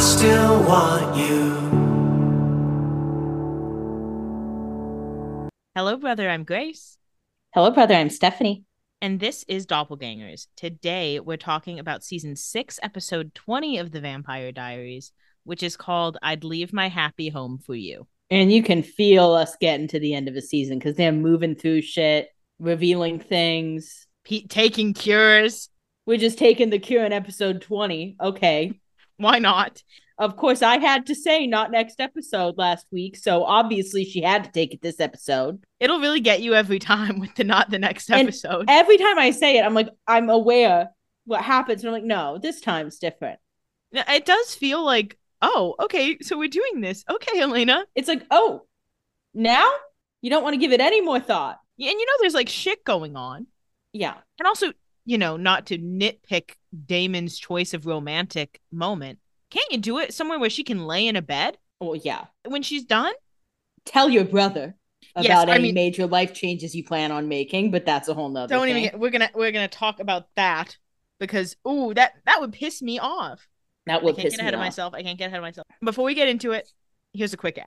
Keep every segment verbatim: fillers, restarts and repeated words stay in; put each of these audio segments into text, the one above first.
still want you. Hello, brother. I'm Grace. Hello, brother. I'm Stephanie. And this is Doppelgangers. Today, we're talking about season six, episode twenty of the Vampire Diaries, which is called I'd Leave My Happy Home for You. And you can feel us getting to the end of the season because they're moving through shit, revealing things. P- taking cures. We're just taking the cure in episode twenty. Okay. Why not? Of course, I had to say not next episode last week, so obviously she had to take it this episode. It'll really get you every time with the not the next episode. And every time I say it, I'm like, I'm aware what happens. And I'm like, no, this time's different. It does feel like, oh, okay, so we're doing this. Okay, Elena. It's like, oh, now you don't want to give it any more thought. Yeah, and you know, there's like shit going on. Yeah. And also, you know, not to nitpick Damon's choice of romantic moment. Can't you do it somewhere where she can lay in a bed? Oh, yeah. When she's done? Tell your brother about yes, any mean, major life changes you plan on making, but that's a whole nother don't thing. Even get, we're gonna we're gonna talk about that because ooh, that, that would piss me off. That would piss me off. I can't get ahead of myself. I can't get ahead of myself. Before we get into it, here's a quick ad.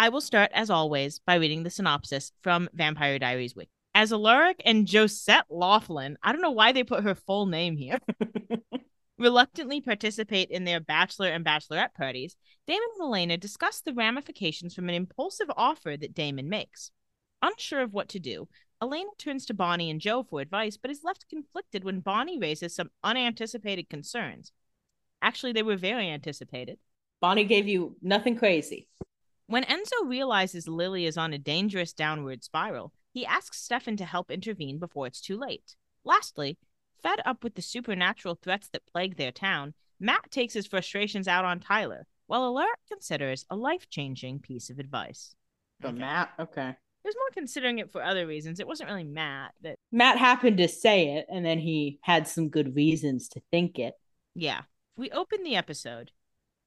I will start, as always, by reading the synopsis from Vampire Diaries Wiki. As Alaric and Josette Laughlin, I don't know why they put her full name here, reluctantly participate in their bachelor and bachelorette parties, Damon and Elena discuss the ramifications from an impulsive offer that Damon makes. Unsure of what to do, Elena turns to Bonnie and Joe for advice, but is left conflicted when Bonnie raises some unanticipated concerns. Actually, they were very anticipated. Bonnie gave you nothing crazy. When Enzo realizes Lily is on a dangerous downward spiral, he asks Stefan to help intervene before it's too late. Lastly, fed up with the supernatural threats that plague their town, Matt takes his frustrations out on Tyler, while Alaric considers a life-changing piece of advice. But okay. Matt, okay. There's more considering it for other reasons. It wasn't really Matt that... Matt happened to say it, and then he had some good reasons to think it. Yeah. We open the episode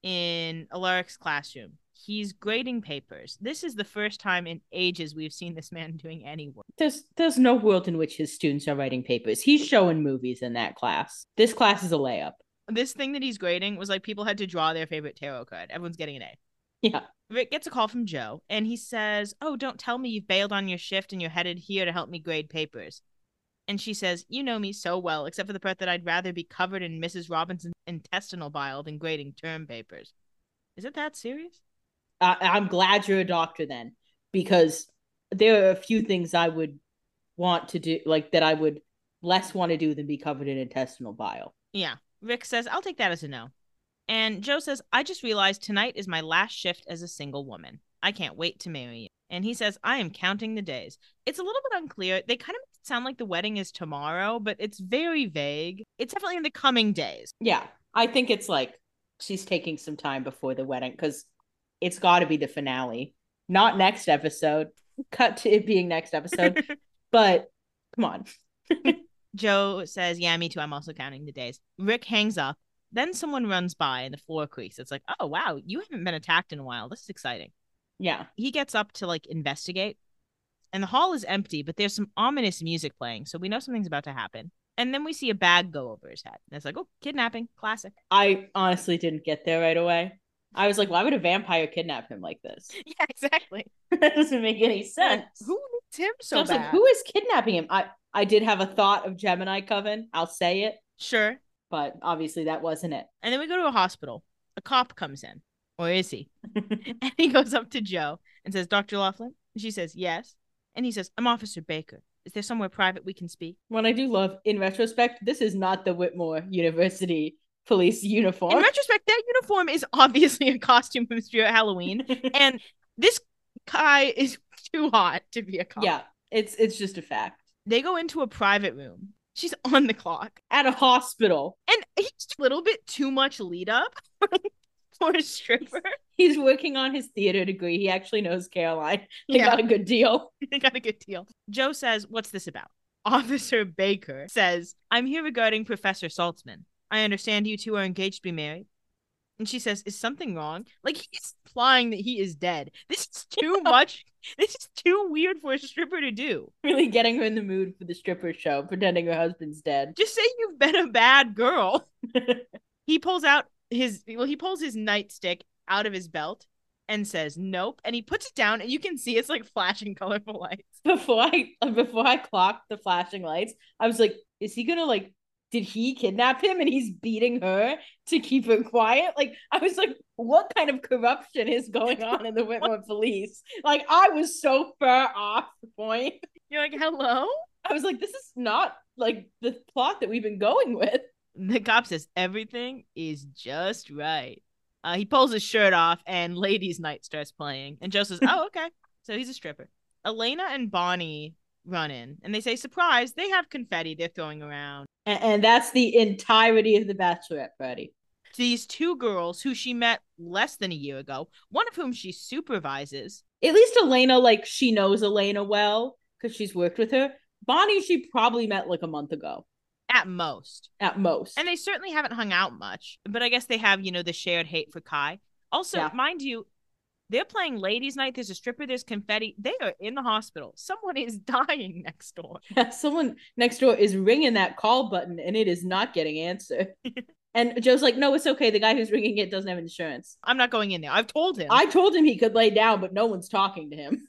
in Alaric's classroom. He's grading papers. This is the first time in ages we've seen this man doing any work. There's there's no world in which his students are writing papers. He's showing movies in that class. This class is a layup. This thing that he's grading was like people had to draw their favorite tarot card. Everyone's getting an A. Yeah. Rick gets a call from Joe, and he says, oh, don't tell me you've bailed on your shift and you're headed here to help me grade papers. And she says, you know me so well, except for the part that I'd rather be covered in Missus Robinson's intestinal bile than grading term papers. Is it that serious? Uh, I'm glad you're a doctor then, because there are a few things I would want to do, like that I would less want to do than be covered in intestinal bile. Yeah. Rick says, I'll take that as a no. And Joe says, I just realized tonight is my last shift as a single woman. I can't wait to marry you. And he says, I am counting the days. It's a little bit unclear. They kind of sound like the wedding is tomorrow, but it's very vague. It's definitely in the coming days. Yeah. I think it's like she's taking some time before the wedding because it's got to be the finale. Not next episode. Cut to it being next episode. But come on. Joe says, yeah, me too. I'm also counting the days. Rick hangs up. Then someone runs by and the floor creaks. It's like, oh, wow, you haven't been attacked in a while. This is exciting. Yeah. He gets up to, like, investigate. And the hall is empty, but there's some ominous music playing. So we know something's about to happen. And then we see a bag go over his head. And it's like, oh, kidnapping. Classic. I honestly didn't get there right away. I was like, why would a vampire kidnap him like this? Yeah, exactly. That doesn't make any sense. Like, who needs him so, so I was bad? Like, who is kidnapping him? I, I did have a thought of Gemini Coven. I'll say it. Sure. But obviously that wasn't it. And then we go to a hospital. A cop comes in. Or is he? And he goes up to Joe and says, Doctor Laughlin? And she says, yes. And he says, I'm Officer Baker. Is there somewhere private we can speak? What I do love, in retrospect, this is not the Whitmore University police uniform. In retrospect, that uniform is obviously a costume from Spirit Halloween. And this guy is too hot to be a cop. Yeah, it's it's just a fact. They go into a private room She's on the clock. At a hospital. And he's a little bit too much lead up for a stripper. He's, he's working on his theater degree. He actually knows Caroline. They yeah. got a good deal. They got a good deal. Joe says, "What's this about?" Officer Baker says, "I'm here regarding Professor Saltzman. I understand you two are engaged to be married." And she says, "Is something wrong?" Like, he's implying that he is dead. This is too much. This is too weird for a stripper to do. Really getting her in the mood for the stripper show, pretending her husband's dead. Just say you've been a bad girl. He pulls out his, well, he pulls his nightstick out of his belt and says, "Nope." And he puts it down, and you can see it's like flashing colorful lights. Before I, before I clocked the flashing lights, I was like, is he gonna like, did he kidnap him and he's beating her to keep her quiet? Like, I was like, what kind of corruption is going on in the Whitmore police? Like, I was so far off the point. You're like, hello? I was like, this is not like the plot that we've been going with. The cop says everything is just right. Uh, he pulls his shirt off and Ladies' Night starts playing. And Joe says, oh, okay. So he's a stripper. Elena and Bonnie run in and they say, surprise, they have confetti they're throwing around. And that's the entirety of the bachelorette party. These two girls who she met less than a year ago, one of whom she supervises. At least Elena, like, she knows Elena well because she's worked with her. Bonnie, she probably met like a month ago. At most. At most. And they certainly haven't hung out much. But I guess they have, you know, the shared hate for Kai. Also, yeah. mind you, they're playing ladies' night. There's a stripper. There's confetti. They are in the hospital. Someone is dying next door. Yeah, someone next door is ringing that call button, and it is not getting answered. And Joe's like, no, it's okay. The guy who's ringing it doesn't have insurance. I'm not going in there. I've told him. I told him he could lay down, but no one's talking to him.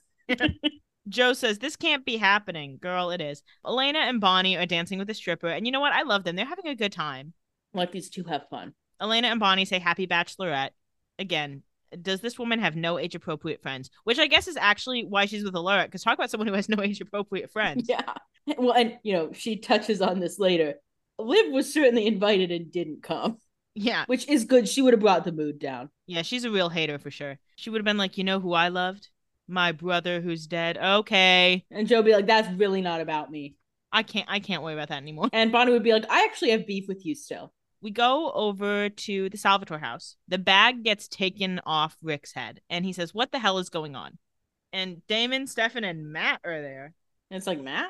Joe says, this can't be happening. Girl, it is. Elena and Bonnie are dancing with a stripper. And you know what? I love them. They're having a good time. Let these two have fun. Elena and Bonnie say, happy bachelorette. Again, does this woman have no age-appropriate friends? Which I guess is actually why she's with Alaric, because talk about someone who has no age-appropriate friends. Yeah. Well, and, you know, she touches on this later. Liv was certainly invited and didn't come. Yeah. Which is good. She would have brought the mood down. Yeah, she's a real hater for sure. She would have been like, you know who I loved? My brother who's dead. Okay. And Joe would be like, that's really not about me. I can't, I can't worry about that anymore. And Bonnie would be like, I actually have beef with you still. We go over to the Salvatore house. The bag gets taken off Rick's head. And he says, what the hell is going on? And Damon, Stefan, and Matt are there. And it's like, Matt?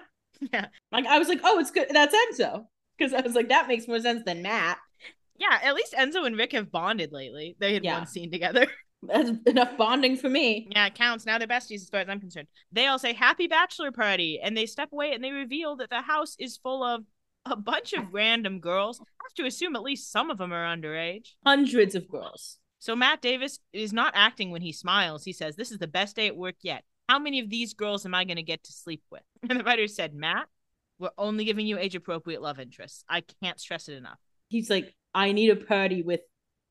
Yeah. Like, I was like, oh, it's good. That's Enzo. Because I was like, that makes more sense than Matt. Yeah, at least Enzo and Rick have bonded lately. They had yeah. one scene together. That's enough bonding for me. Yeah, it counts. Now they're besties as far as I'm concerned. They all say, happy bachelor party. And they step away and they reveal that the house is full of a bunch of random girls. I have to assume at least some of them are underage. Hundreds of girls. So Matt Davis is not acting when he smiles. He says, this is the best day at work yet. How many of these girls am I going to get to sleep with? And the writer said, Matt, we're only giving you age-appropriate love interests. I can't stress it enough. He's like, I need a party with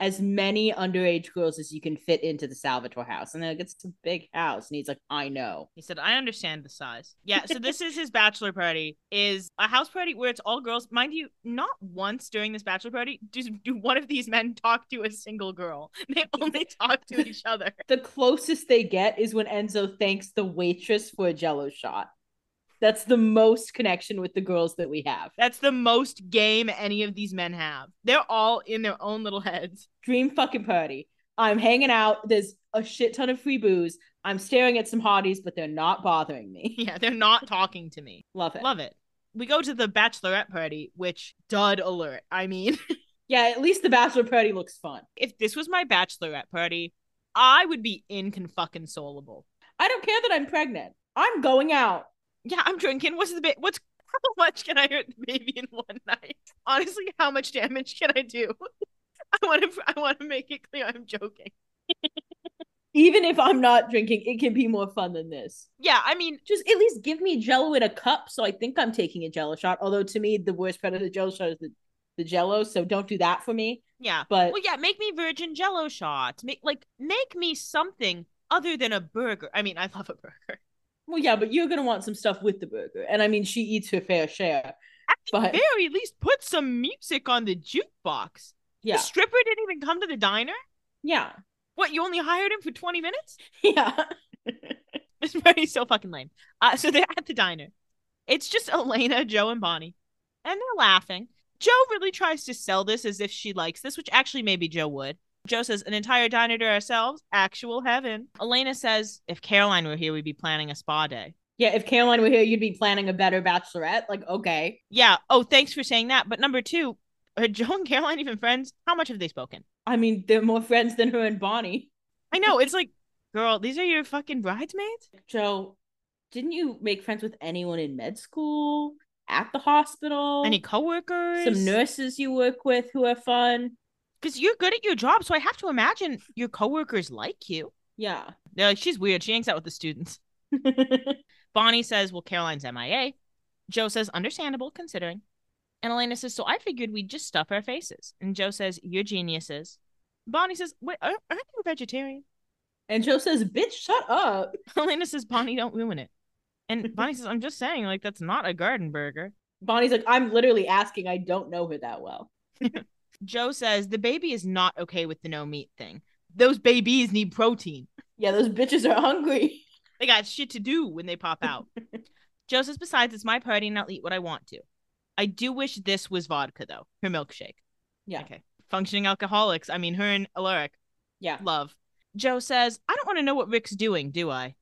as many underage girls as you can fit into the Salvatore house. And they're like, it's a big house. And he's like, I know. He said, I understand the size. Yeah, so this is his bachelor party, is a house party where it's all girls. Mind you, not once during this bachelor party do, do one of these men talk to a single girl. They only talk to each other. The closest they get is when Enzo thanks the waitress for a Jell-O shot. That's the most connection with the girls that we have. That's the most game any of these men have. They're all in their own little heads. Dream fucking party. I'm hanging out. There's a shit ton of free booze. I'm staring at some hotties, but they're not bothering me. Yeah, they're not talking to me. Love it. Love it. We go to the bachelorette party, which dud alert. I mean. Yeah, at least the bachelor party looks fun. If this was my bachelorette party, I would be inconfucking-solable. I don't care that I'm pregnant. I'm going out. Yeah, I'm drinking. What's the bit? What's how much can I hurt the baby in one night? Honestly, how much damage can I do? I want to. I want to make it clear I'm joking. Even if I'm not drinking, it can be more fun than this. Yeah, I mean, just at least give me Jell-O in a cup, so I think I'm taking a Jell-O shot. Although to me, the worst part of the Jell-O shot is the, the Jell-O, so don't do that for me. Yeah, but well, yeah, make me virgin Jell-O shots. Make like make me something other than a burger. I mean, I love a burger. Well, yeah, but you're going to want some stuff with the burger. And I mean, she eats her fair share. At but... the very least, put some music on the jukebox. Yeah. The stripper didn't even come to the diner? Yeah. What, you only hired him for twenty minutes? Yeah. This party's so fucking lame. Uh, so they're at the diner. It's just Elena, Joe, and Bonnie. and they're laughing. Joe really tries to sell this as if she likes this, which actually maybe Joe would. Joe says, an entire diner to ourselves, actual heaven. Elena says, if Caroline were here, we'd be planning a spa day. Yeah, if Caroline were here, you'd be planning a better bachelorette. Like, okay. Yeah. Oh, thanks for saying that. But number two, are Joe and Caroline even friends? How much have they spoken? I mean, they're more friends than her and Bonnie. I know. It's like, girl, these are your fucking bridesmaids? Joe, didn't you make friends with anyone in med school, at the hospital? Any coworkers? Some nurses you work with who are fun? Because you're good at your job, so I have to imagine your coworkers like you. Yeah. They're like, she's weird. She hangs out with the students. Bonnie says, well, Caroline's M I A. Joe says, understandable, considering. And Elena says, so I figured we'd just stuff our faces. And Joe says, you're geniuses. Bonnie says, wait, aren't you a vegetarian? And Joe says, bitch, shut up. Elena says, Bonnie, don't ruin it. And Bonnie says, I'm just saying, like, that's not a garden burger. Bonnie's like, I'm literally asking. I don't know her that well. Joe says, the baby is not okay with the no meat thing. Those babies need protein. Yeah, those bitches are hungry. They got shit to do when they pop out. Joe says, besides, it's my party and I'll eat what I want to. I do wish this was vodka, though. Her milkshake. Yeah. Okay. Functioning alcoholics. I mean, her and Alaric. Yeah. Love. Joe says, I don't want to know what Rick's doing, do I?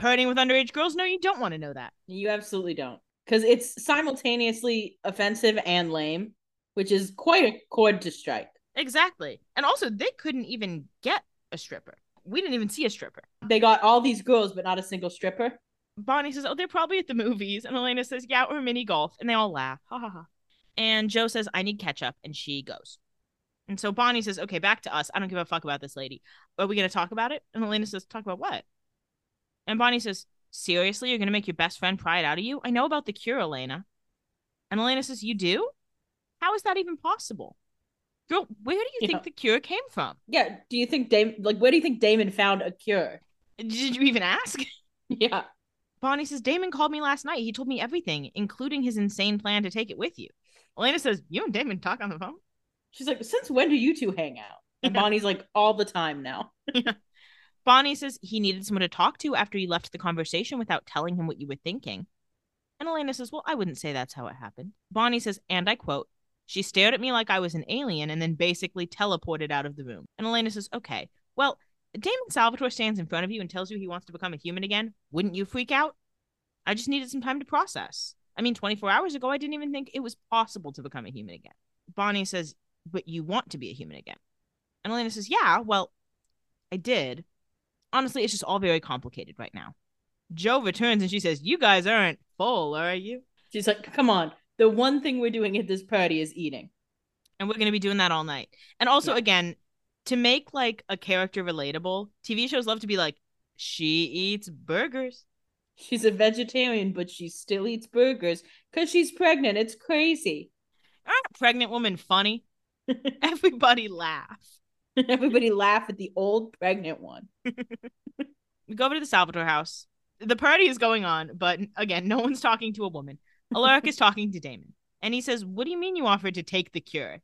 Partying with underage girls? No, you don't want to know that. You absolutely don't. Because it's simultaneously offensive and lame, which is quite a chord to strike. Exactly. And also, they couldn't even get a stripper. We didn't even see a stripper. They got all these girls, but not a single stripper. Bonnie says, oh, they're probably at the movies. And Elena says, yeah, or mini golf. And they all laugh. Ha ha ha. And Joe says, I need ketchup. And she goes. And so Bonnie says, okay, back to us. I don't give a fuck about this lady. Are we going to talk about it? And Elena says, talk about what? And Bonnie says, seriously, you're going to make your best friend pry it out of you? I know about the cure, Elena. And Elena says, you do? How is that even possible? Girl, where do you yeah. think the cure came from? Yeah, do you think Damon, like, where do you think Damon found a cure? Did you even ask? Yeah. Bonnie says, Damon called me last night. He told me everything, including his insane plan to take it with you. Elena says, you and Damon talk on the phone? She's like, since when do you two hang out? And yeah. Bonnie's like, all the time now. Yeah. Bonnie says he needed someone to talk to after you left the conversation without telling him what you were thinking. And Elena says, well, I wouldn't say that's how it happened. Bonnie says, and I quote, she stared at me like I was an alien and then basically teleported out of the room. And Elena says, okay, well, Damon Salvatore stands in front of you and tells you he wants to become a human again. Wouldn't you freak out? I just needed some time to process. I mean, twenty-four hours ago, I didn't even think it was possible to become a human again. Bonnie says, but you want to be a human again. And Elena says, yeah, well, I did. Honestly, it's just all very complicated right now. Joe returns and she says, you guys aren't full, are you? She's like, come on. The one thing we're doing at this party is eating. And we're going to be doing that all night. And also, yeah. again, to make, like, a character relatable, T V shows love to be like, she eats burgers. She's a vegetarian, but she still eats burgers because she's pregnant. It's crazy. Aren't pregnant women funny? Everybody laugh. Everybody laugh at the old pregnant one. We go over to the Salvatore house. The party is going on, but, again, no one's talking to a woman. Alaric is talking to Damon, and he says, what do you mean you offered to take the cure?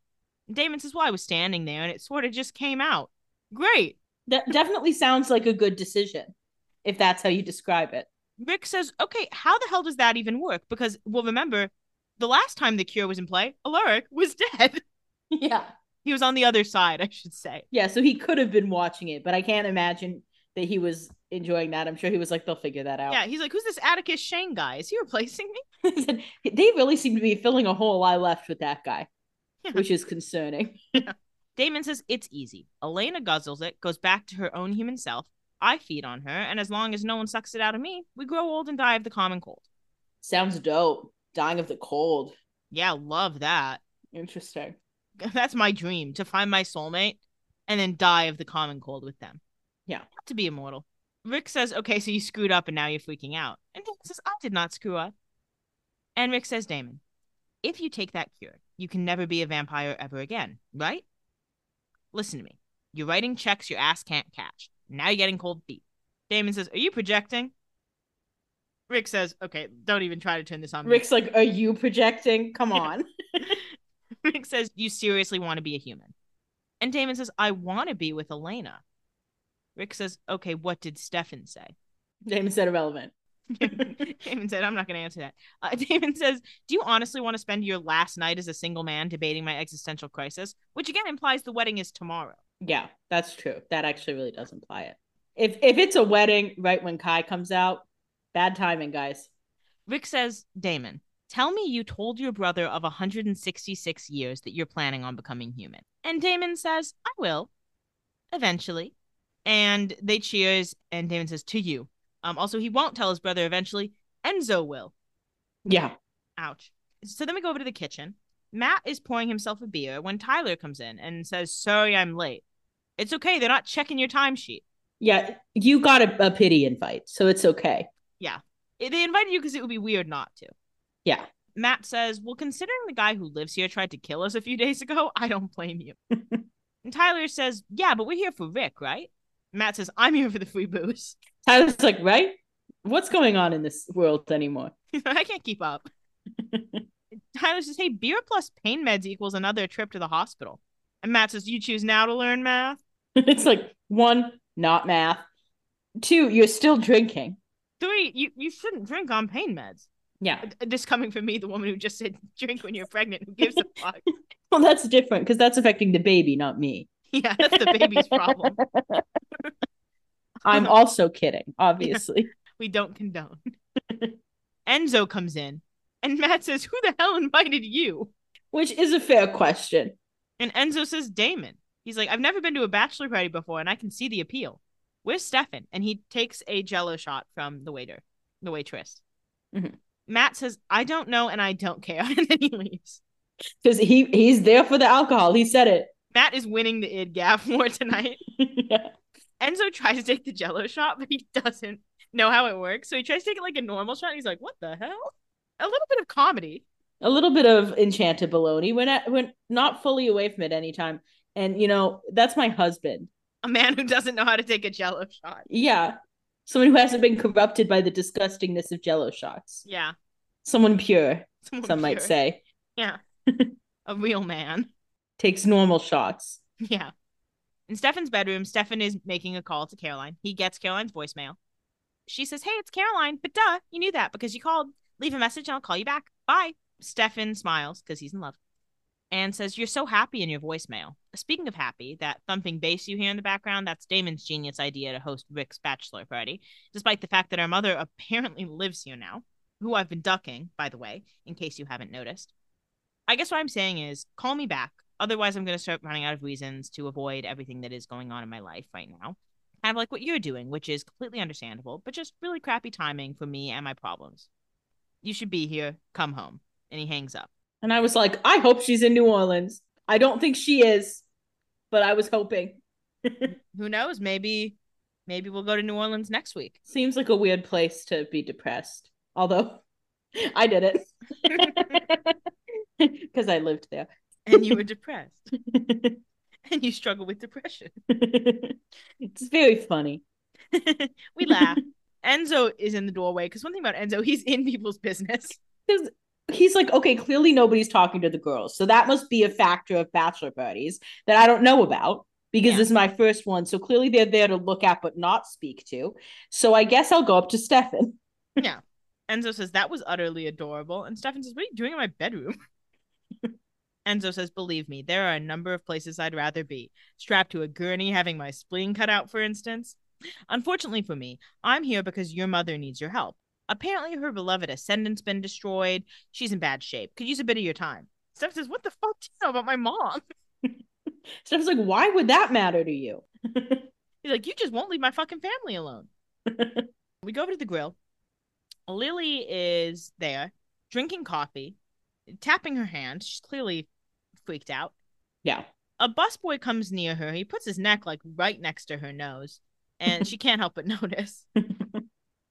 And Damon says, well, I was standing there, and it sort of just came out. Great. That definitely sounds like a good decision, if that's how you describe it. Rick says, okay, how the hell does that even work? Because, well, remember, the last time the cure was in play, Alaric was dead. Yeah. He was on the other side, I should say. Yeah, so he could have been watching it, but I can't imagine that he was enjoying that. I'm sure he was like, they'll figure that out. Yeah, he's like, who's this Atticus Shane guy? Is he replacing me? He said, they really seem to be filling a hole I left with that guy, yeah. which is concerning. Yeah. Damon says, it's easy. Elena guzzles it, goes back to her own human self. I feed on her, and as long as no one sucks it out of me, we grow old and die of the common cold. Sounds dope. Dying of the cold. Yeah, love that. Interesting. That's my dream, to find my soulmate and then die of the common cold with them. Yeah. Not to be immortal. Rick says, okay, so you screwed up and now you're freaking out. And Damon says, I did not screw up. And Rick says, Damon, if you take that cure, you can never be a vampire ever again, right? Listen to me. You're writing checks your ass can't cash. Now you're getting cold feet. Damon says, are you projecting? Rick says, okay, don't even try to turn this on. Rick's like, are you projecting? Come on. Rick says, you seriously want to be a human? And Damon says, I want to be with Elena. Rick says, okay, what did Stefan say? Damon said irrelevant. Damon said, I'm not going to answer that. Uh, Damon says, do you honestly want to spend your last night as a single man debating my existential crisis? Which again implies the wedding is tomorrow. Yeah, that's true. That actually really does imply it. If if it's a wedding right when Kai comes out, bad timing, guys. Rick says, Damon, tell me you told your brother of one hundred sixty-six years that you're planning on becoming human. And Damon says, I will. Eventually. And they cheers, and Damon says, to you. Um, also, he won't tell his brother eventually. Enzo will. Yeah. Ouch. So then we go over to the kitchen. Matt is pouring himself a beer when Tyler comes in and says, sorry, I'm late. It's okay. They're not checking your timesheet. Yeah. You got a, a pity invite, so it's okay. Yeah. They invited you because it would be weird not to. Yeah. Matt says, well, considering the guy who lives here tried to kill us a few days ago, I don't blame you. And Tyler says, yeah, but we're here for Rick, right? Matt says, I'm here for the free booze. Tyler's like, right? What's going on in this world anymore? I can't keep up. Tyler says, hey, beer plus pain meds equals another trip to the hospital. And Matt says, you choose now to learn math? It's like, one, not math. Two, you're still drinking. Three, you, you shouldn't drink on pain meds. Yeah. This coming from me, the woman who just said, drink when you're pregnant, who gives a fuck. Well, that's different, because that's affecting the baby, not me. Yeah, that's the baby's problem. I'm also kidding, obviously. Yeah, we don't condone. Enzo comes in, and Matt says, who the hell invited you? Which is a fair question. And Enzo says, Damon. He's like, I've never been to a bachelor party before, and I can see the appeal. Where's Stefan? And he takes a jello shot from the waiter, the waitress. Mm-hmm. Matt says, I don't know, and I don't care. And then he leaves. Because he, he's there for the alcohol. He said it. Matt is winning the id gaff more tonight. Yeah. Enzo tries to take the jello shot, but he doesn't know how it works. So he tries to take it like a normal shot. And he's like, what the hell? A little bit of comedy. A little bit of enchanted baloney. When, I, when not fully away from it any time. And, you know, that's my husband. A man who doesn't know how to take a jello shot. Yeah. Someone who hasn't been corrupted by the disgustingness of jello shots. Yeah. Someone pure, Someone some pure. might say. Yeah. A real man. Takes normal shots. Yeah. In Stefan's bedroom, Stefan is making a call to Caroline. He gets Caroline's voicemail. She says, hey, it's Caroline. But duh, you knew that because you called. Leave a message and I'll call you back. Bye. Stefan smiles because he's in love and says, you're so happy in your voicemail. Speaking of happy, that thumping bass you hear in the background, that's Damon's genius idea to host Rick's bachelor party, despite the fact that our mother apparently lives here now, who I've been ducking, by the way, in case you haven't noticed. I guess what I'm saying is call me back. Otherwise, I'm going to start running out of reasons to avoid everything that is going on in my life right now. Kind of like what you're doing, which is completely understandable, but just really crappy timing for me and my problems. You should be here. Come home. And he hangs up. And I was like, I hope she's in New Orleans. I don't think she is, but I was hoping. Who knows? Maybe, maybe we'll go to New Orleans next week. Seems like a weird place to be depressed. Although I did it because I lived there. And you were depressed. And you struggle with depression. It's very funny. We laugh. Enzo is in the doorway. Because one thing about Enzo, he's in people's business. He's like, okay, clearly nobody's talking to the girls. So that must be a factor of bachelor parties that I don't know about. Because yeah. This is my first one. So clearly they're there to look at but not speak to. So I guess I'll go up to Stefan. Yeah. Enzo says, that was utterly adorable. And Stefan says, what are you doing in my bedroom? Enzo says, believe me, there are a number of places I'd rather be. Strapped to a gurney, having my spleen cut out, for instance. Unfortunately for me, I'm here because your mother needs your help. Apparently her beloved Ascendant's been destroyed. She's in bad shape. Could use a bit of your time. Steph says, what the fuck do you know about my mom? Steph's like, why would that matter to you? He's like, you just won't leave my fucking family alone. We go over to the grill. Lily is there, drinking coffee, tapping her hand. She's clearly freaked out. Yeah. A busboy comes near her. He puts his neck like right next to her nose, and she can't help but notice.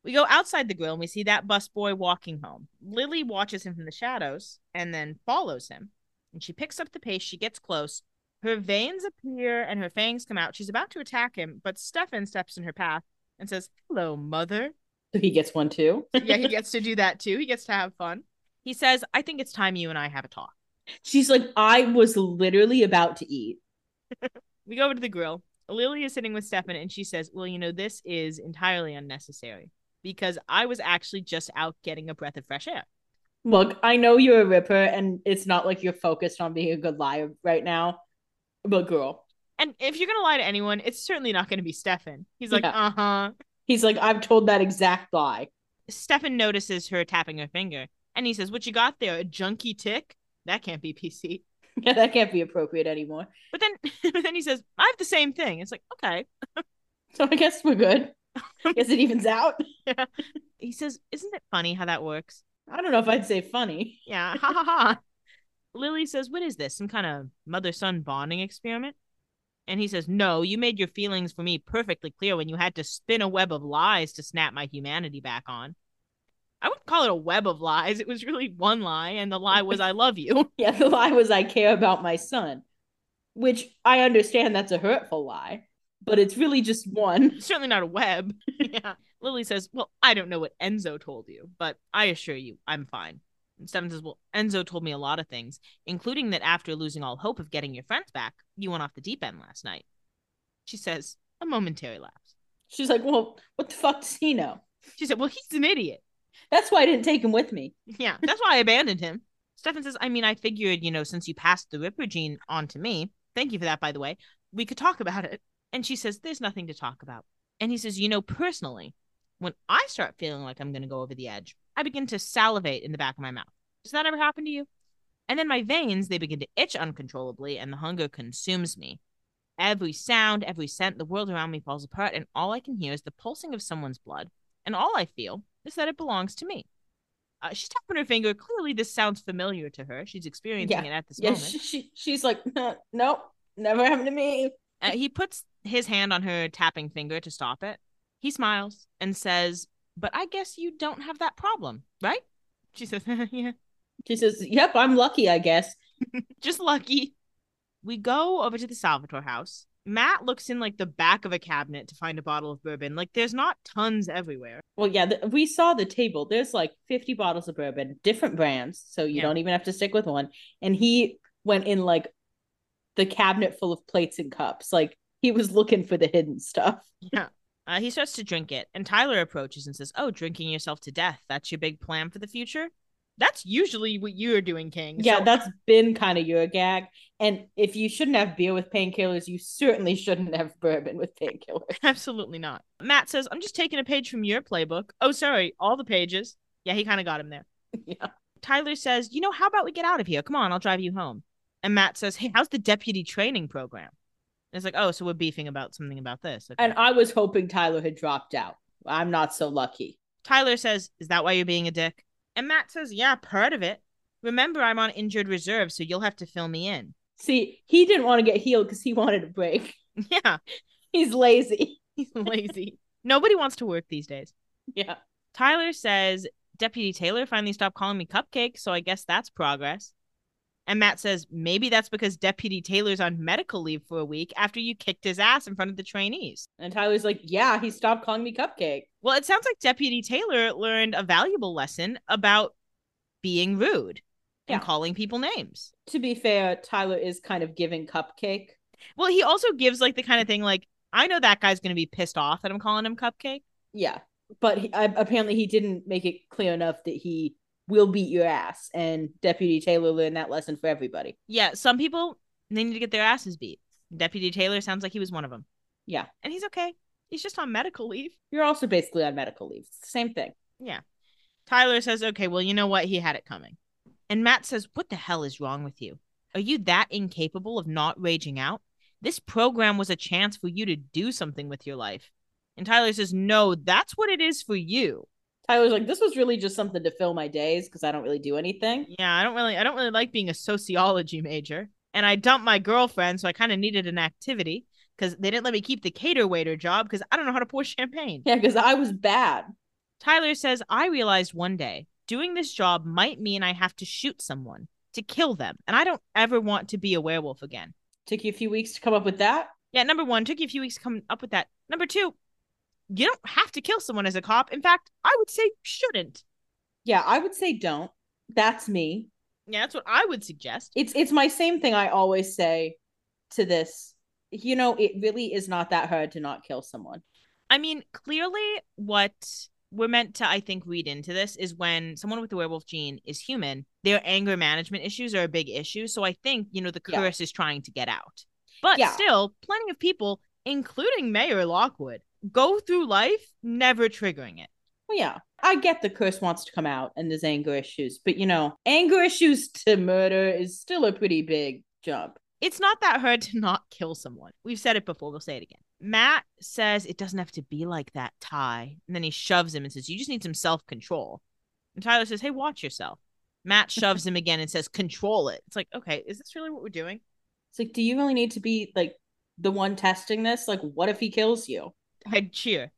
We go outside the grill, and we see that busboy walking home. Lily watches him from the shadows and then follows him, and she picks up the pace. She gets close. Her veins appear, and her fangs come out. She's about to attack him, but Stefan steps in her path and says, hello, mother. So he gets one, too. Yeah, he gets to do that, too. He gets to have fun. He says, I think it's time you and I have a talk. She's like, I was literally about to eat. We go over to the grill. Lily is sitting with Stefan, and she says, well, you know, this is entirely unnecessary. because I was actually just out getting a breath of fresh air. Look, I know you're a Ripper, and it's not like you're focused on being a good liar right now, but girl. And if you're going to lie to anyone, it's certainly not going to be Stefan. He's like, yeah. uh-huh. He's like, I've told that exact lie. Stefan notices her tapping her finger, and he says, what you got there, a junky tick? That can't be P C. Yeah, that can't be appropriate anymore. But then, but then he says, I have the same thing. It's like, okay. So I guess we're good. I guess it evens out. Yeah. He says, isn't it funny how that works? I don't know if I'd say funny. Yeah, ha ha ha. Lily says, what is this, some kind of mother-son bonding experiment? And he says, no, you made your feelings for me perfectly clear when you had to spin a web of lies to snap my humanity back on. I wouldn't call it a web of lies. It was really one lie, and the lie was I love you. Yeah, the lie was I care about my son, which I understand that's a hurtful lie, but it's really just one. Certainly not a web. Yeah. Lily says, well, I don't know what Enzo told you, but I assure you, I'm fine. And Stefan says, well, Enzo told me a lot of things, including that after losing all hope of getting your friends back, you went off the deep end last night. She says, a momentary lapse. She's like, well, what the fuck does he know? She said, well, he's an idiot. That's why I didn't take him with me. Yeah, that's why I abandoned him. Stefan says, I mean, I figured, you know, since you passed the Ripper gene on to me, thank you for that, by the way, we could talk about it. And she says, there's nothing to talk about. And he says, you know, personally, when I start feeling like I'm going to go over the edge, I begin to salivate in the back of my mouth. Does that ever happen to you? And then my veins, they begin to itch uncontrollably, and the hunger consumes me. Every sound, every scent, the world around me falls apart, and all I can hear is the pulsing of someone's blood. And all I feel is that it belongs to me. Uh, she's tapping her finger. Clearly, this sounds familiar to her. She's experiencing yeah. it at this yeah, moment. She, she, she's like, nope, never happened to me. Uh, he puts his hand on her tapping finger to stop it. He smiles and says, but I guess you don't have that problem, right? She says, yeah. She says, yep, I'm lucky, I guess. Just lucky. We go over to the Salvatore house. Matt looks in, like, the back of a cabinet to find a bottle of bourbon. Like, there's not tons everywhere. Well, yeah, th- we saw the table. There's, like, fifty bottles of bourbon, different brands, so you yeah. don't even have to stick with one. And he went in, like, the cabinet full of plates and cups. Like, he was looking for the hidden stuff. Yeah. Uh, he starts to drink it, and Tyler approaches and says, oh, drinking yourself to death, that's your big plan for the future? That's usually what you're doing, King. Yeah, so- that's been kind of your gag. And if you shouldn't have beer with painkillers, you certainly shouldn't have bourbon with painkillers. Absolutely not. Matt says, I'm just taking a page from your playbook. Oh, sorry, all the pages. Yeah, he kind of got him there. Yeah. Tyler says, you know, how about we get out of here? Come on, I'll drive you home. And Matt says, hey, how's the deputy training program? And it's like, oh, so we're beefing about something about this. Okay. And I was hoping Tyler had dropped out. I'm not so lucky. Tyler says, is that why you're being a dick? And Matt says, yeah, part of it. Remember, I'm on injured reserve, so you'll have to fill me in. See, he didn't want to get healed because he wanted a break. Yeah. He's lazy. He's lazy. Nobody wants to work these days. Yeah. Tyler says, Deputy Taylor finally stopped calling me Cupcake, so I guess that's progress. And Matt says, maybe that's because Deputy Taylor's on medical leave for a week after you kicked his ass in front of the trainees. And Tyler's like, yeah, he stopped calling me Cupcake. Well, it sounds like Deputy Taylor learned a valuable lesson about being rude and yeah. calling people names. To be fair, Tyler is kind of giving Cupcake. Well, he also gives like the kind of thing like, I know that guy's going to be pissed off that I'm calling him Cupcake. Yeah, but he, I, apparently he didn't make it clear enough that he will beat your ass. And Deputy Taylor learned that lesson for everybody. Yeah, some people, they need to get their asses beat. Deputy Taylor sounds like he was one of them. Yeah. And he's okay. He's just on medical leave. You're also basically on medical leave. It's the same thing. Yeah. Tyler says, okay, well, you know what? He had it coming. And Matt says, what the hell is wrong with you? Are you that incapable of not raging out? This program was a chance for you to do something with your life. And Tyler says, no, that's what it is for you. Tyler's like, this was really just something to fill my days because I don't really do anything. Yeah, I don't really, I don't really like being a sociology major. And I dumped my girlfriend, so I kind of needed an activity. Because they didn't let me keep the cater waiter job because I don't know how to pour champagne. Yeah, because I was bad. Tyler says, I realized one day doing this job might mean I have to shoot someone to kill them. And I don't ever want to be a werewolf again. Took you a few weeks to come up with that? Yeah, number one, took you a few weeks to come up with that. Number two, you don't have to kill someone as a cop. In fact, I would say shouldn't. Yeah, I would say don't. That's me. Yeah, that's what I would suggest. It's, it's my same thing I always say to this. You know, it really is not that hard to not kill someone. I mean, clearly what we're meant to, I think, read into this is when someone with the werewolf gene is human, their anger management issues are a big issue. So I think, you know, the curse yeah. is trying to get out. But yeah. still, plenty of people, including Mayor Lockwood, go through life never triggering it. Well, yeah, I get the curse wants to come out and there's anger issues. But, you know, anger issues to murder is still a pretty big jump. It's not that hard to not kill someone. We've said it before. We'll say it again. Matt says it doesn't have to be like that, Ty. And then he shoves him and says, you just need some self-control. And Tyler says, hey, watch yourself. Matt shoves him again and says, control it. It's like, okay, is this really what we're doing? It's like, do you really need to be like the one testing this? Like, what if he kills you? I'd cheer.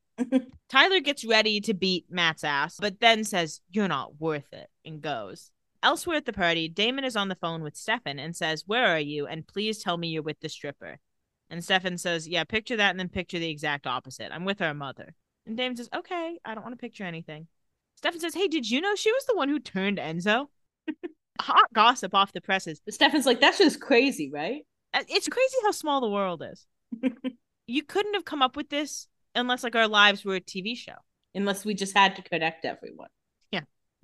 Tyler gets ready to beat Matt's ass, but then says, you're not worth it, and goes. Elsewhere at the party, Damon is on the phone with Stefan and says, where are you? And please tell me you're with the stripper. And Stefan says, yeah, picture that and then picture the exact opposite. I'm with her mother. And Damon says, okay, I don't want to picture anything. Stefan says, hey, did you know she was the one who turned Enzo? Hot gossip off the presses. Stefan's like, that's just crazy, right? It's crazy how small the world is. You couldn't have come up with this unless like our lives were a T V show. Unless we just had to connect everyone.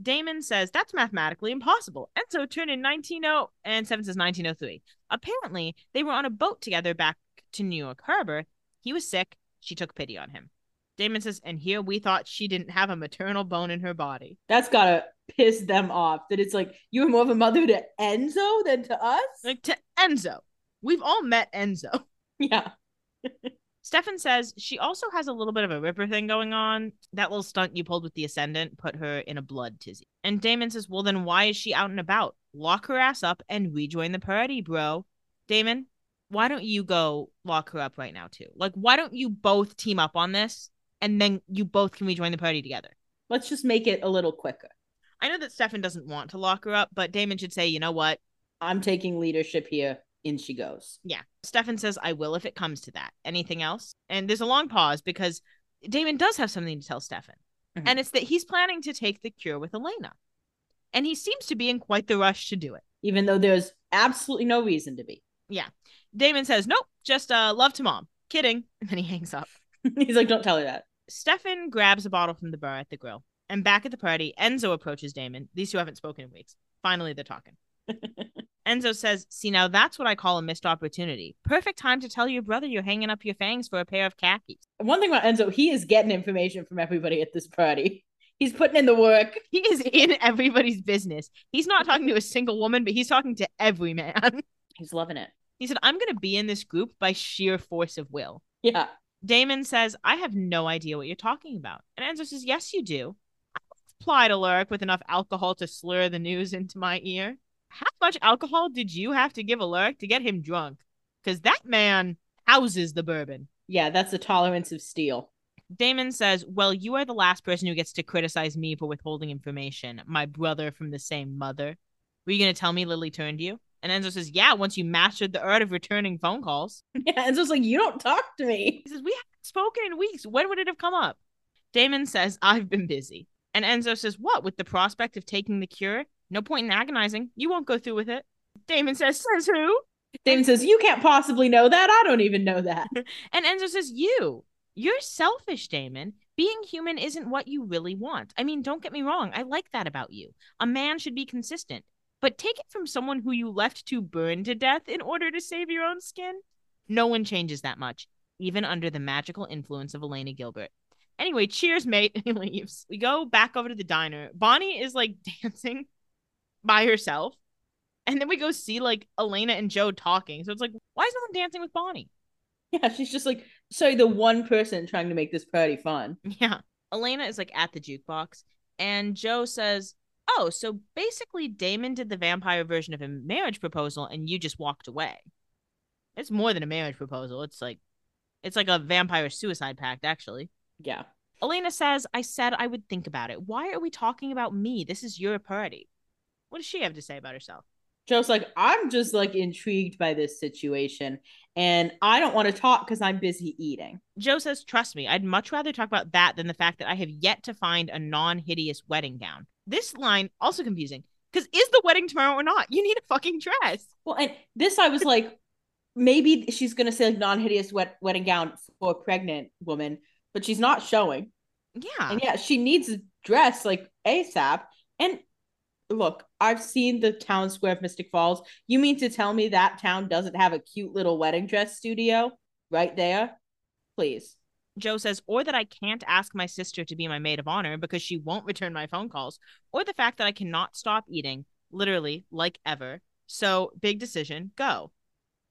Damon says, that's mathematically impossible. Enzo turned in nineteen oh, and Seven says nineteen oh three. Apparently, they were on a boat together back to New York Harbor. He was sick. She took pity on him. Damon says, and here we thought she didn't have a maternal bone in her body. That's gotta piss them off. That it's like, you were more of a mother to Enzo than to us? Like, to Enzo. We've all met Enzo. Yeah. Stefan says she also has a little bit of a Ripper thing going on. That little stunt you pulled with the Ascendant put her in a blood tizzy. And Damon says, well, then why is she out and about? Lock her ass up and rejoin the party, bro. Damon, why don't you go lock her up right now, too? Like, why don't you both team up on this and then you both can rejoin the party together? Let's just make it a little quicker. I know that Stefan doesn't want to lock her up, but Damon should say, you know what? I'm taking leadership here. In she goes. Yeah. Stefan says, I will if it comes to that. Anything else? And there's a long pause because Damon does have something to tell Stefan. Mm-hmm. And it's that he's planning to take the cure with Elena. And he seems to be in quite the rush to do it. Even though there's absolutely no reason to be. Yeah. Damon says, nope, just uh, love to mom. Kidding. And then he hangs up. He's like, don't tell her that. Stefan grabs a bottle from the bar at the grill. And back at the party, Enzo approaches Damon. These two haven't spoken in weeks. Finally, they're talking. Enzo says, see, now that's what I call a missed opportunity. Perfect time to tell your brother you're hanging up your fangs for a pair of khakis. One thing about Enzo, he is getting information from everybody at this party. He's putting in the work. He is in everybody's business. He's not talking to a single woman, but he's talking to every man. He's loving it. He said, I'm going to be in this group by sheer force of will. Yeah. Damon says, I have no idea what you're talking about. And Enzo says, yes, you do. I've applied Alaric with enough alcohol to slur the news into my ear. How much alcohol did you have to give Alaric to get him drunk? Because that man houses the bourbon. Yeah, that's the tolerance of steel. Damon says, well, you are the last person who gets to criticize me for withholding information. My brother from the same mother. Were you going to tell me Lily turned you? And Enzo says, yeah, once you mastered the art of returning phone calls. Yeah, Enzo's like, you don't talk to me. He says, we haven't spoken in weeks. When would it have come up? Damon says, I've been busy. And Enzo says, what, with the prospect of taking the cure? No point in agonizing. You won't go through with it. Damon says, says who? Damon says, you can't possibly know that. I don't even know that. And Enzo says, you. You're selfish, Damon. Being human isn't what you really want. I mean, don't get me wrong. I like that about you. A man should be consistent. But take it from someone who you left to burn to death in order to save your own skin. No one changes that much, even under the magical influence of Elena Gilbert. Anyway, cheers, mate. He leaves. We go back over to the diner. Bonnie is, like, dancing by herself. And then we go see like Elena and Joe talking. So it's like, why is no one dancing with Bonnie? Yeah, she's just like, sorry, the one person trying to make this party fun. Yeah. Elena is like at the jukebox and Joe says, oh, so basically Damon did the vampire version of a marriage proposal and you just walked away. It's more than a marriage proposal. It's like, it's like a vampire suicide pact, actually. Yeah. Elena says, I said I would think about it. Why are we talking about me? This is your party. What does she have to say about herself? Joe's like, I'm just like intrigued by this situation and I don't want to talk because I'm busy eating. Joe says, trust me, I'd much rather talk about that than the fact that I have yet to find a non-hideous wedding gown. This line also confusing because is the wedding tomorrow or not? You need a fucking dress. Well, and this I was like, maybe she's going to say like non-hideous wet- wedding gown for a pregnant woman, but she's not showing. Yeah. And yeah, she needs a dress like ASAP. And look, I've seen the town square of Mystic Falls. You mean to tell me that town doesn't have a cute little wedding dress studio right there? Please. Joe says, or that I can't ask my sister to be my maid of honor because she won't return my phone calls, or the fact that I cannot stop eating, literally, like ever. So, big decision, go.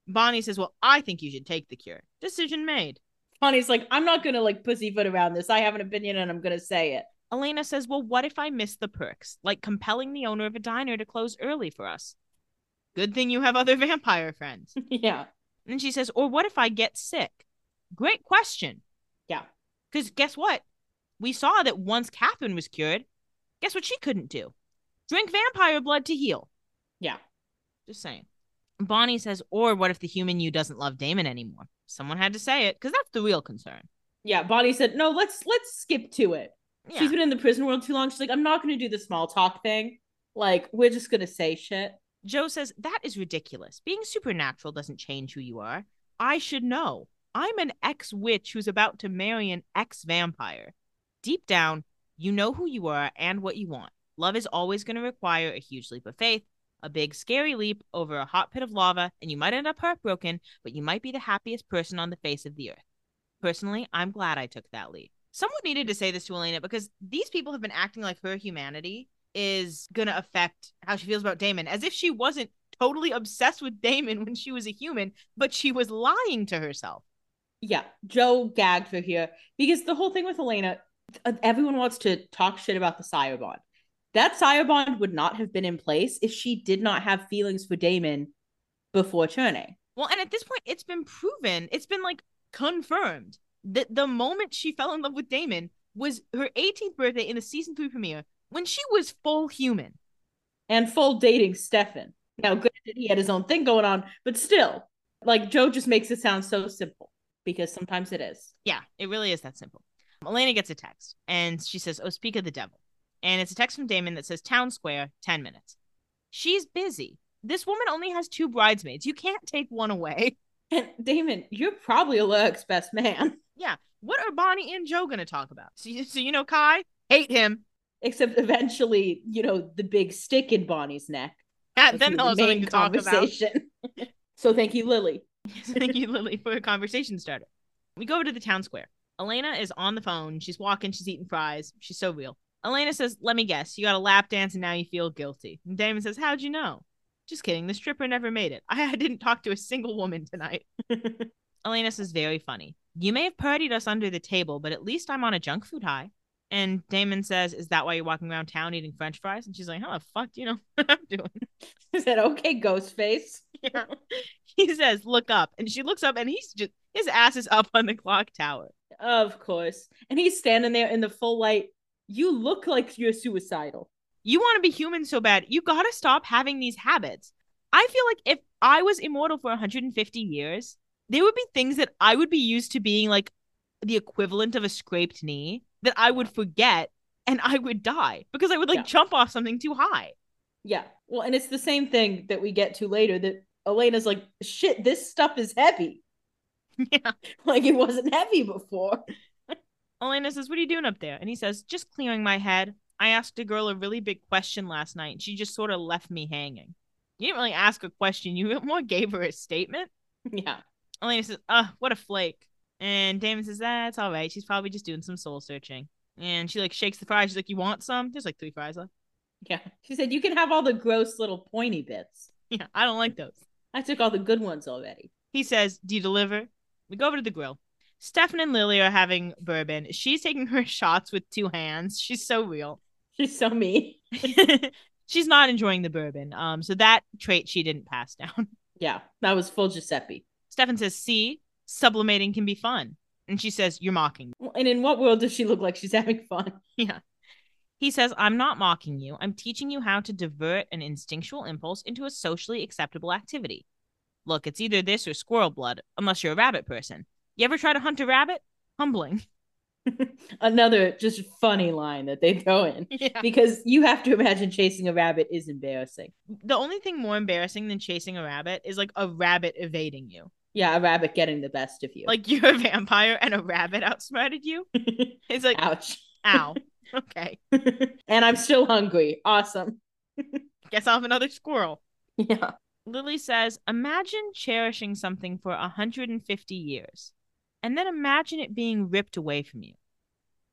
Bonnie says, well, I think you should take the cure. Decision made. Bonnie's like, I'm not going to, like, pussyfoot around this. I have an opinion and I'm going to say it. Elena says, well, what if I miss the perks? Like compelling the owner of a diner to close early for us. Good thing you have other vampire friends. Yeah. And she says, or what if I get sick? Great question. Yeah. Because guess what? We saw that once Catherine was cured, guess what she couldn't do? Drink vampire blood to heal. Yeah. Just saying. Bonnie says, or what if the human you doesn't love Damon anymore? Someone had to say it, because that's the real concern. Yeah, Bonnie said, no, let's let's skip to it. Yeah. She's been in the prison world too long. She's like, I'm not going to do the small talk thing. Like, we're just going to say shit. Joe says, that is ridiculous. Being supernatural doesn't change who you are. I should know. I'm an ex-witch who's about to marry an ex-vampire. Deep down, you know who you are and what you want. Love is always going to require a huge leap of faith, a big scary leap over a hot pit of lava, and you might end up heartbroken, but you might be the happiest person on the face of the earth. Personally, I'm glad I took that leap. Someone needed to say this to Elena, because these people have been acting like her humanity is going to affect how she feels about Damon, as if she wasn't totally obsessed with Damon when she was a human, but she was lying to herself. Yeah, Joe gagged for here, because the whole thing with Elena, everyone wants to talk shit about the sire bond. That sire bond would not have been in place if she did not have feelings for Damon before turning. Well, and at this point, it's been proven, it's been like confirmed that the moment she fell in love with Damon was her eighteenth birthday in the season three premiere, when she was full human. And full dating Stefan. Now, granted, he had his own thing going on, but still, like, Joe just makes it sound so simple, because sometimes it is. Yeah, it really is that simple. Elena gets a text, and she says, oh, speak of the devil. And it's a text from Damon that says, town square, ten minutes. She's busy. This woman only has two bridesmaids. You can't take one away. And Damon, you're probably Alaric's best man. Yeah. What are Bonnie and Joe going to talk about? So, so, you know, Kai, hate him. Except eventually, you know, the big stick in Bonnie's neck. Yeah, then they'll have something to talk about. So thank you, Lily. Thank you, Lily, for a conversation starter. We go to the town square. Elena is on the phone. She's walking. She's eating fries. She's so real. Elena says, let me guess, you got a lap dance and now you feel guilty. And Damon says, how'd you know? Just kidding. The stripper never made it. I, I didn't talk to a single woman tonight. Elena says, very funny. You may have partied us under the table, but at least I'm on a junk food high. And Damon says, is that why you're walking around town eating French fries? And she's like, how the fuck do you know what I'm doing? He said, okay, Ghostface. Yeah. He says, look up. And she looks up and he's just, his ass is up on the clock tower. Of course. And he's standing there in the full light. You look like you're suicidal. You want to be human so bad. You got to stop having these habits. I feel like if I was immortal for one hundred fifty years, there would be things that I would be used to being like the equivalent of a scraped knee that I would forget and I would die because I would like yeah. jump off something too high. Yeah. Well, and it's the same thing that we get to later that Elena's like, shit, this stuff is heavy. Yeah. Like it wasn't heavy before. Elena says, what are you doing up there? And he says, just clearing my head. I asked a girl a really big question last night, and she just sort of left me hanging. You didn't really ask a question. You more gave her a statement. Yeah. Elena says, ugh, what a flake. And Damon says, that's all right. She's probably just doing some soul searching. And she, like, shakes the fries. She's like, you want some? There's, like, three fries left. Yeah. She said, you can have all the gross little pointy bits. Yeah, I don't like those. I took all the good ones already. He says, do you deliver? We go over to the grill. Stefan and Lily are having bourbon. She's taking her shots with two hands. She's so real. She's so me. She's not enjoying the bourbon. Um, so that trait she didn't pass down. Yeah, that was full Giuseppe. Stefan says, see, sublimating can be fun. And she says, you're mocking me. And in what world does she look like she's having fun? Yeah. He says, I'm not mocking you. I'm teaching you how to divert an instinctual impulse into a socially acceptable activity. Look, it's either this or squirrel blood, unless you're a rabbit person. You ever try to hunt a rabbit? Humbling. Another just funny line that they throw in. Yeah. Because you have to imagine chasing a rabbit is embarrassing. The only thing more embarrassing than chasing a rabbit is like a rabbit evading you. Yeah, a rabbit getting the best of you. Like you're a vampire and a rabbit outsmarted you. It's like, ouch. Ow. Okay. And I'm still hungry. Awesome. Guess I'll have another squirrel. Yeah. Lily says, imagine cherishing something for one hundred fifty years and then imagine it being ripped away from you.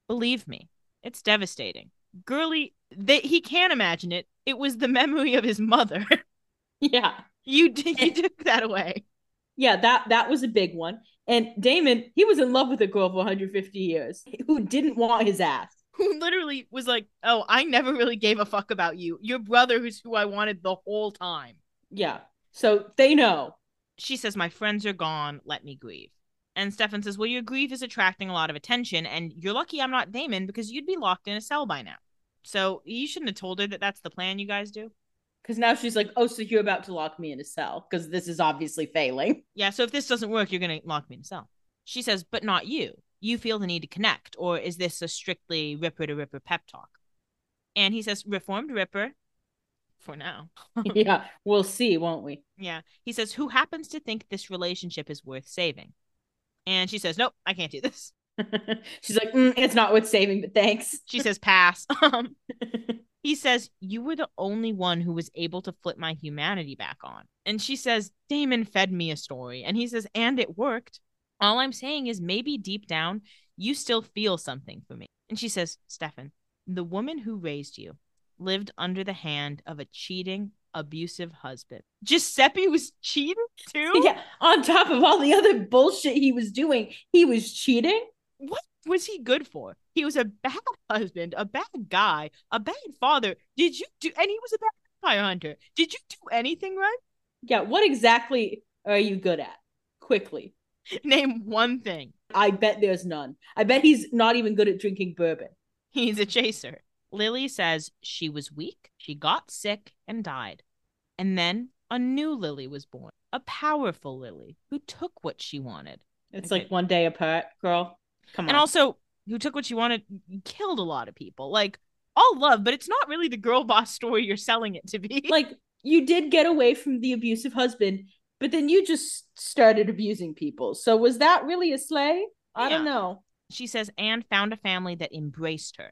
Believe me, it's devastating. Girly, they, he can't imagine it. It was the memory of his mother. Yeah. You, you took that away. Yeah, that, that was a big one. And Damon, he was in love with a girl for one hundred fifty years who didn't want his ass. Who literally was like, oh, I never really gave a fuck about you. Your brother who's who I wanted the whole time. Yeah. So they know. She says, my friends are gone. Let me grieve. And Stefan says, well, your grief is attracting a lot of attention. And you're lucky I'm not Damon because you'd be locked in a cell by now. So you shouldn't have told her that that's the plan you guys do. Because now she's like, oh, so you're about to lock me in a cell because this is obviously failing. Yeah. So if this doesn't work, you're going to lock me in a cell. She says, but not you. You feel the need to connect, or is this a strictly Ripper to Ripper pep talk? And he says, reformed Ripper, for now. Yeah, we'll see, won't we? Yeah. He says, who happens to think this relationship is worth saving? And she says, nope, I can't do this. She's like, mm, it's not worth saving, but thanks. She says, pass. Um, he says, you were the only one who was able to flip my humanity back on. And she says, Damon fed me a story. And he says, and it worked. All I'm saying is maybe deep down, you still feel something for me. And she says, Stefan, the woman who raised you lived under the hand of a cheating, abusive husband. Giuseppe was cheating too? Yeah, on top of all the other bullshit he was doing, he was cheating? What was he good for? He was a bad husband, a bad guy, a bad father. Did you do, and he was a bad vampire hunter. Did you do anything right? Yeah, what exactly are you good at? Quickly. Name one thing. I bet there's none. I bet he's not even good at drinking bourbon. He's a chaser. Lily says she was weak, she got sick, and died. And then a new Lily was born. A powerful Lily who took what she wanted. It's okay. Like one day apart, girl. Come on. And also, who took what she wanted, killed a lot of people. Like, all love, but it's not really the girl boss story you're selling it to be. Like, you did get away from the abusive husband, but then you just started abusing people. So was that really a slay? I yeah. don't know. She says, Anne found a family that embraced her.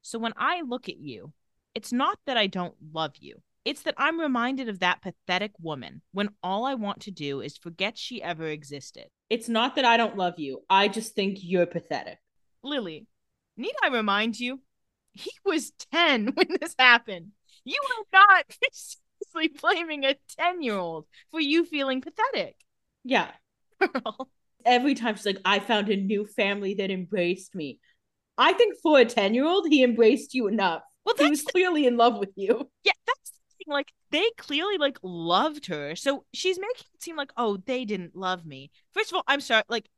So when I look at you, it's not that I don't love you. It's that I'm reminded of that pathetic woman when all I want to do is forget she ever existed. It's not that I don't love you. I just think you're pathetic. Lily, need I remind you? He was ten when this happened. You are not... blaming a ten-year-old for you feeling pathetic. Yeah. Girl. Every time she's like, I found a new family that embraced me. I think for a ten-year-old, he embraced you enough. Well, that's he was the- clearly in love with you. Yeah, that's the thing. Like, they clearly, like, loved her. So she's making it seem like, oh, they didn't love me. First of all, I'm sorry. Like,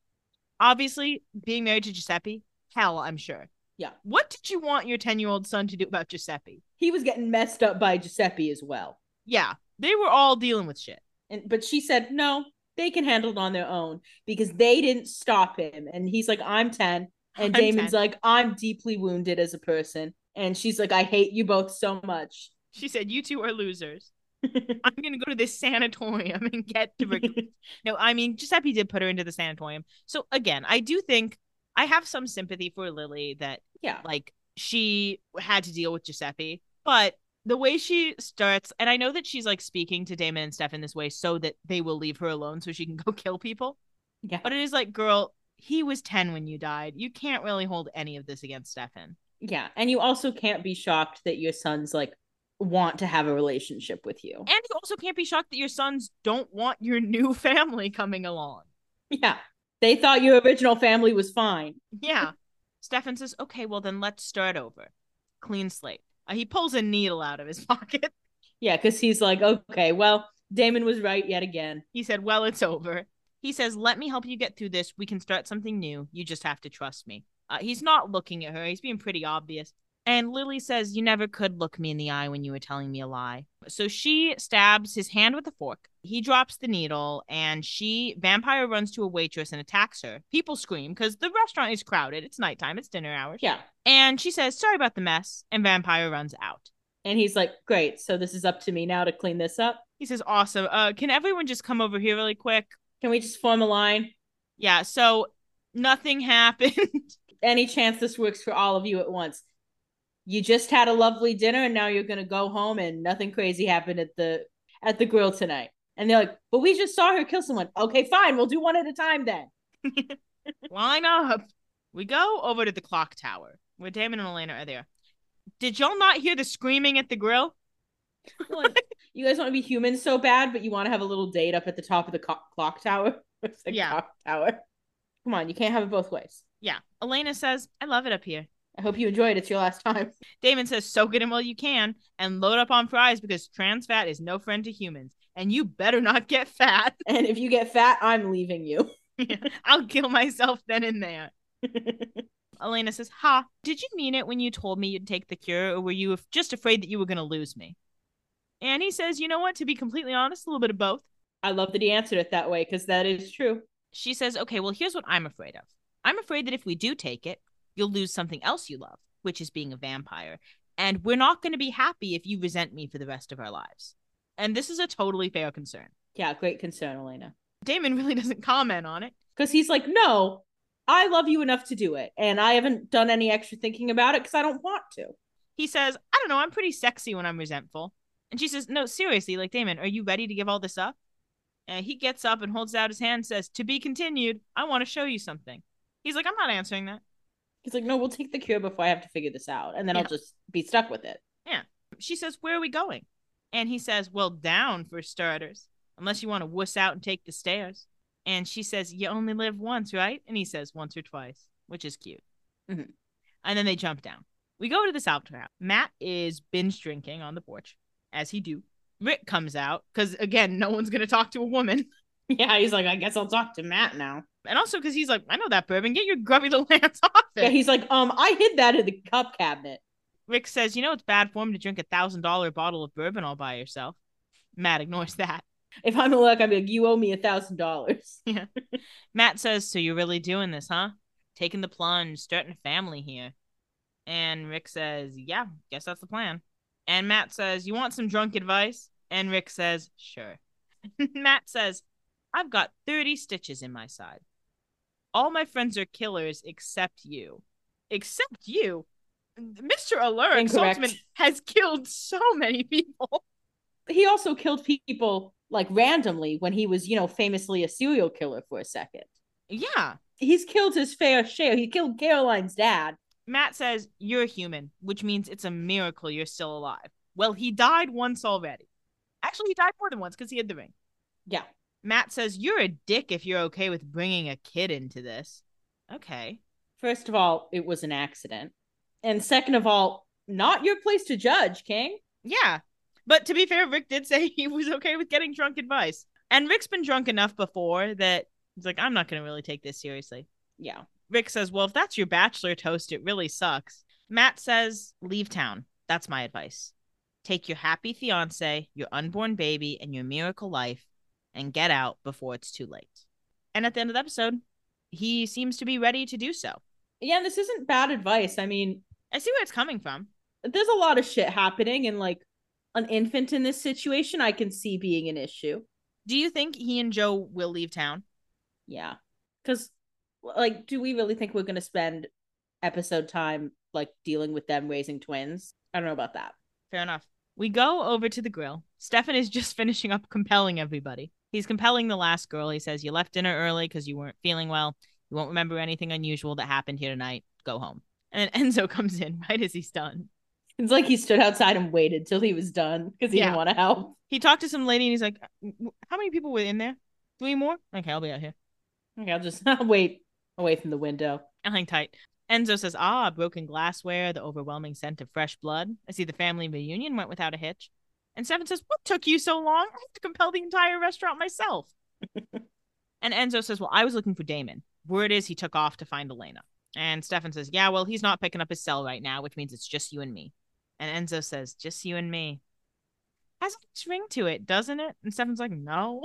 obviously, being married to Giuseppe, hell, I'm sure. Yeah. What did you want your ten-year-old son to do about Giuseppe? He was getting messed up by Giuseppe as well. Yeah, they were all dealing with shit. And but she said, no, they can handle it on their own because they didn't stop him. And he's like, I'm ten. And Damon's like, I'm deeply wounded as a person. And she's like, I hate you both so much. She said, you two are losers. I'm going to go to this sanatorium and get tuberculosis. No, I mean, Giuseppe did put her into the sanatorium. So again, I do think I have some sympathy for Lily that, yeah, like she had to deal with Giuseppe, but the way she starts, and I know that she's like speaking to Damon and Stefan this way so that they will leave her alone so she can go kill people. Yeah. But it is like, girl, he was ten when you died. You can't really hold any of this against Stefan. Yeah. And you also can't be shocked that your sons like want to have a relationship with you. And you also can't be shocked that your sons don't want your new family coming along. Yeah. They thought your original family was fine. Yeah. Stefan says, okay, well then let's start over. Clean slate. He pulls a needle out of his pocket. Yeah, because he's like, okay, well, Damon was right yet again. He said, well, it's over. He says, let me help you get through this. We can start something new. You just have to trust me. Uh, he's not looking at her. He's being pretty obvious. And Lily says, you never could look me in the eye when you were telling me a lie. So she stabs his hand with a fork. He drops the needle and she, vampire, runs to a waitress and attacks her. People scream because the restaurant is crowded. It's nighttime. It's dinner hours. Yeah. And she says, sorry about the mess. And vampire runs out. And he's like, great. So this is up to me now to clean this up. He says, awesome. Uh, can everyone just come over here really quick? Can we just form a line? Yeah. So nothing happened. any chance this works for all of you at once. You just had a lovely dinner and now you're going to go home and nothing crazy happened at the at the grill tonight. And they're like, but we just saw her kill someone. Okay, fine. We'll do one at a time then. Line up. We go over to the clock tower where Damon and Elena are there. Did y'all not hear the screaming at the grill? Like, you guys want to be humans so bad, but you want to have a little date up at the top of the co- clock tower. It's the yeah. clock tower. Come on, you can't have it both ways. Yeah. Elena says, I love it up here. I hope you enjoyed it. It's your last time. Damon says, soak it in while you can and load up on fries because trans fat is no friend to humans. And you better not get fat. And if you get fat, I'm leaving you. Yeah, I'll kill myself then and there. Elena says, ha, did you mean it when you told me you'd take the cure, or were you just afraid that you were going to lose me? And he says, you know what, to be completely honest, a little bit of both. I love that he answered it that way, because that is true. She says, okay, well, here's what I'm afraid of. I'm afraid that if we do take it, you'll lose something else you love, which is being a vampire. And we're not going to be happy if you resent me for the rest of our lives. And this is a totally fair concern. Yeah, great concern, Elena. Damon really doesn't comment on it. Because he's like, no, I love you enough to do it. And I haven't done any extra thinking about it because I don't want to. He says, I don't know, I'm pretty sexy when I'm resentful. And she says, no, seriously, like, Damon, are you ready to give all this up? And he gets up and holds out his hand and says, to be continued, I want to show you something. He's like, I'm not answering that. He's like, no, we'll take the cure before I have to figure this out. And then yeah. I'll just be stuck with it. Yeah. She says, where are we going? And he says, well, down for starters, unless you want to wuss out and take the stairs. And she says, you only live once, right? And he says, once or twice, which is cute. Mm-hmm. And then they jump down. We go to the Salvatore house. Matt is binge drinking on the porch, as he do. Rick comes out, because, again, no one's going to talk to a woman. Yeah, he's like, I guess I'll talk to Matt now. And also because he's like, I know that bourbon. Get your grubby little hands off it. Yeah, he's like, um, I hid that in the cup cabinet. Rick says, you know, it's bad form to drink a one thousand dollars bottle of bourbon all by yourself. Matt ignores that. If I'm like, I'm like, you owe me a thousand dollars. Yeah. Matt says, so you're really doing this, huh? Taking the plunge, starting a family here. And Rick says, yeah, guess that's the plan. And Matt says, you want some drunk advice? And Rick says, sure. Matt says, I've got thirty stitches in my side. All my friends are killers except you. Except you? Mister Alaric Saltzman has killed so many people. He also killed people like randomly when he was, you know, famously a serial killer for a second. Yeah. He's killed his fair share. He killed Caroline's dad. Matt says, you're human, which means it's a miracle you're still alive. Well, he died once already. Actually, he died more than once because he had the ring. Yeah. Matt says, you're a dick if you're okay with bringing a kid into this. Okay. First of all, it was an accident. And second of all, not your place to judge, King. Yeah. But to be fair, Rick did say he was okay with getting drunk advice. And Rick's been drunk enough before that he's like, I'm not going to really take this seriously. Yeah. Rick says, well, if that's your bachelor toast, it really sucks. Matt says, leave town. That's my advice. Take your happy fiance, your unborn baby, and your miracle life and get out before it's too late. And at the end of the episode, he seems to be ready to do so. Yeah, this isn't bad advice. I mean, I see where it's coming from. There's a lot of shit happening and like, an infant in this situation, I can see being an issue. Do you think he and Joe will leave town? Yeah. Because, like, do we really think we're going to spend episode time, like, dealing with them raising twins? I don't know about that. Fair enough. We go over to the grill. Stefan is just finishing up compelling everybody. He's compelling the last girl. He says, you left dinner early because you weren't feeling well. You won't remember anything unusual that happened here tonight. Go home. And then Enzo comes in right as he's done. It's like he stood outside and waited till he was done because he yeah. didn't want to help. He talked to some lady and he's like, how many people were in there? Three more? Okay, I'll be out here. Okay, I'll just I'll wait away from the window. I'll hang tight. Enzo says, ah, broken glassware, the overwhelming scent of fresh blood. I see the family reunion went without a hitch. And Stefan says, what took you so long? I have to compel the entire restaurant myself. And Enzo says, well, I was looking for Damon. Word is he took off to find Elena. And Stefan says, yeah, well, he's not picking up his cell right now, which means it's just you and me. And Enzo says, just you and me. Has a ring to it, doesn't it? And Stefan's like, no.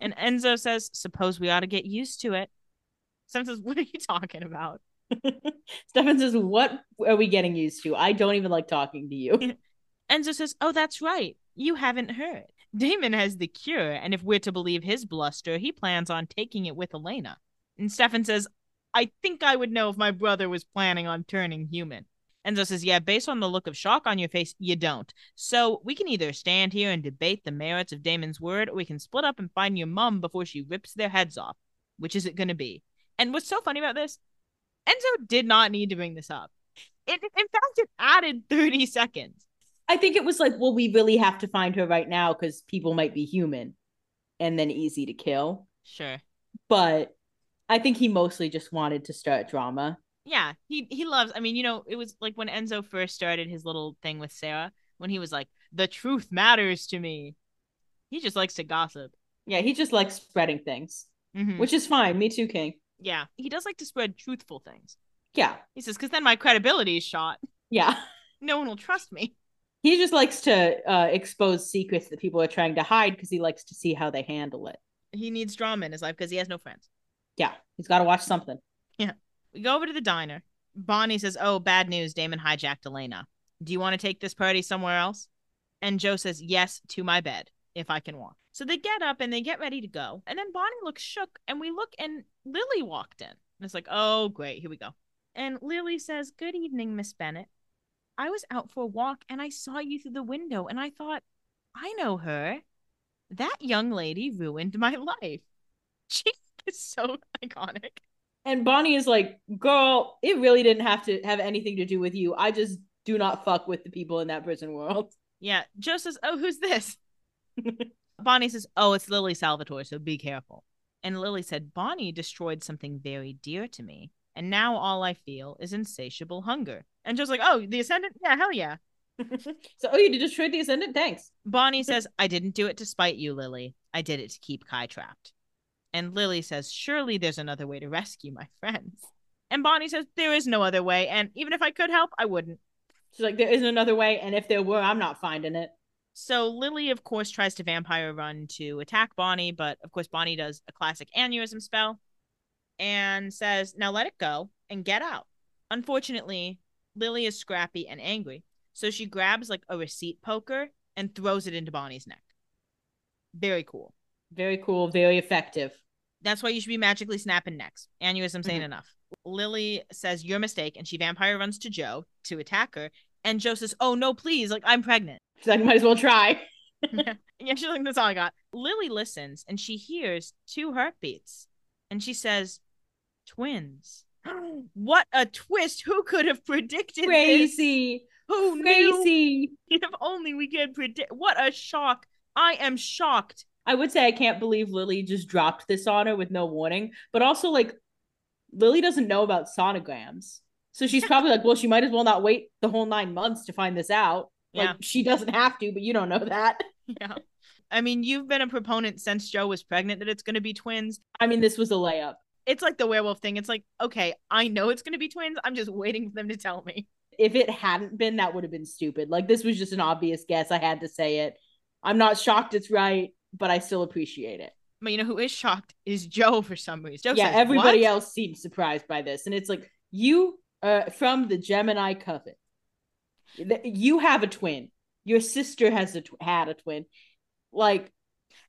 And Enzo says, suppose we ought to get used to it. Stefan says, what are you talking about? Stefan says, what are we getting used to? I don't even like talking to you. Enzo says, oh, that's right. You haven't heard. Damon has the cure, and if we're to believe his bluster, he plans on taking it with Elena. And Stefan says, I think I would know if my brother was planning on turning human. Enzo says, yeah, based on the look of shock on your face, you don't. So we can either stand here and debate the merits of Damon's word, or we can split up and find your mom before she rips their heads off. Which is it going to be? And what's so funny about this, Enzo did not need to bring this up. It, in fact, it added thirty seconds. I think it was like, well, we really have to find her right now because people might be human and then easy to kill. Sure. But I think he mostly just wanted to start drama. Yeah, he he loves, I mean, you know, it was like when Enzo first started his little thing with Sarah, when he was like, the truth matters to me. He just likes to gossip. Yeah, he just likes spreading things, mm-hmm. which is fine. Me too, King. Yeah, he does like to spread truthful things. Yeah. He says, because then my credibility is shot. Yeah. No one will trust me. He just likes to uh, expose secrets that people are trying to hide because he likes to see how they handle it. He needs drama in his life because he has no friends. Yeah, he's got to watch something. Yeah. We go over to the diner. Bonnie says, oh, bad news. Damon hijacked Elena. Do you want to take this party somewhere else? And Joe says, yes, to my bed, if I can walk. So they get up and they get ready to go. And then Bonnie looks shook and we look and Lily walked in. And it's like, oh, great. Here we go. And Lily says, good evening, Miss Bennett. I was out for a walk and I saw you through the window and I thought, I know her. That young lady ruined my life. She is so iconic. And Bonnie is like, girl, it really didn't have to have anything to do with you. I just do not fuck with the people in that prison world. Yeah. Joe says, oh, who's this? Bonnie says, oh, it's Lily Salvatore, so be careful. And Lily said, Bonnie destroyed something very dear to me. And now all I feel is insatiable hunger. And Joe's like, oh, the Ascendant? Yeah, hell yeah. So, oh, you destroyed the Ascendant? Thanks. Bonnie says, I didn't do it to spite you, Lily. I did it to keep Kai trapped. And Lily says, surely there's another way to rescue my friends. And Bonnie says, there is no other way. And even if I could help, I wouldn't. She's like, there isn't another way. And if there were, I'm not finding it. So Lily, of course, tries to vampire run to attack Bonnie. But, of course, Bonnie does a classic aneurysm spell. And says, now let it go and get out. Unfortunately, Lily is scrappy and angry, so she grabs like a receipt poker and throws it into Bonnie's neck. Very cool. Very cool. Very effective. That's why you should be magically snapping necks. Aneurysms ain't mm-hmm. enough. Lily says, your mistake, and she vampire runs to Joe to attack her, and Joe says, oh no, please, like I'm pregnant. She's like, might as well try. yeah. yeah, she's like, that's all I got. Lily listens, and she hears two heartbeats, and she says, twins. What a twist. Who could have predicted Crazy. This? Who Crazy. Knew? If only we could predict. What a shock. I am shocked. I would say I can't believe Lily just dropped this on her with no warning. But also, like, Lily doesn't know about sonograms. So she's probably like, well, she might as well not wait the whole nine months to find this out. Like, yeah. She doesn't have to, but you don't know that. Yeah. I mean, you've been a proponent since Joe was pregnant that it's going to be twins. I mean, this was a layup. It's like the werewolf thing. It's like, okay, I know it's going to be twins. I'm just waiting for them to tell me. If it hadn't been, that would have been stupid. Like, this was just an obvious guess. I had to say it. I'm not shocked it's right, but I still appreciate it. But you know who is shocked is Joe for some reason. Joe yeah, says, everybody what? Else seems surprised by this. And it's like, you are from the Gemini Coven. You have a twin. Your sister has a tw- had a twin. Like,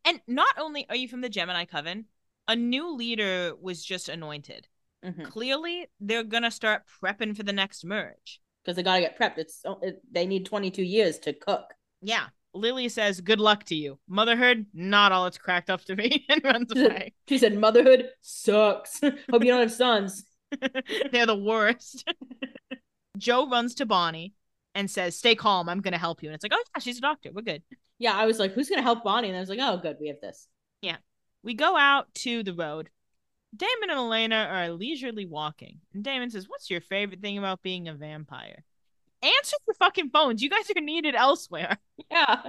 and not only are you from the Gemini Coven, a new leader was just anointed. Mm-hmm. Clearly, they're going to start prepping for the next merge. Because they got to get prepped. It's it, they need twenty-two years to cook. Yeah. Lily says, good luck to you. Motherhood, not all it's cracked up to be, and runs she away. Said, she said, motherhood sucks. Hope you don't have sons. They're the worst. Joe runs to Bonnie and says, stay calm. I'm going to help you. And it's like, oh, yeah, she's a doctor. We're good. Yeah, I was like, who's going to help Bonnie? And I was like, oh, good. We have this. Yeah. We go out to the road. Damon and Elena are leisurely walking. And Damon says, what's your favorite thing about being a vampire? Answer the fucking phones. You guys are needed elsewhere. Yeah.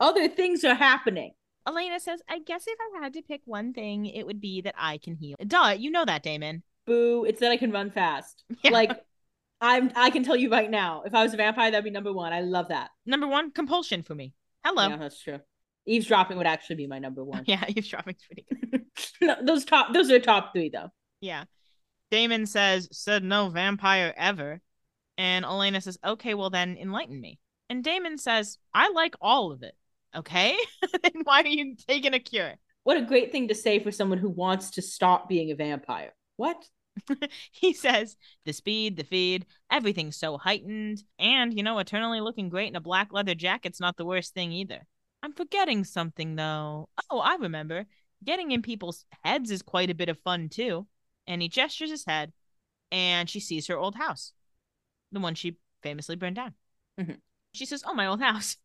Other things are happening. Elena says, I guess if I had to pick one thing, it would be that I can heal. Duh, you know that, Damon. Boo. It's that I can run fast. Yeah. Like, I'm, I can tell you right now, if I was a vampire, that'd be number one. I love that. Number one, compulsion for me. Hello. Yeah, that's true. Eavesdropping would actually be my number one. Yeah, eavesdropping's pretty good. no, those top, those are top three though. Yeah. Damon says, said no vampire ever. And Elena says, okay, well then enlighten me. And Damon says, I like all of it. Okay? Then why are you taking a cure? What a great thing to say for someone who wants to stop being a vampire. What? He says, the speed, the feed, everything's so heightened. And, you know, eternally looking great in a black leather jacket's not the worst thing either. I'm forgetting something, though. Oh, I remember. Getting in people's heads is quite a bit of fun, too. And he gestures his head, and she sees her old house. The one she famously burned down. Mm-hmm. She says, oh, my old house.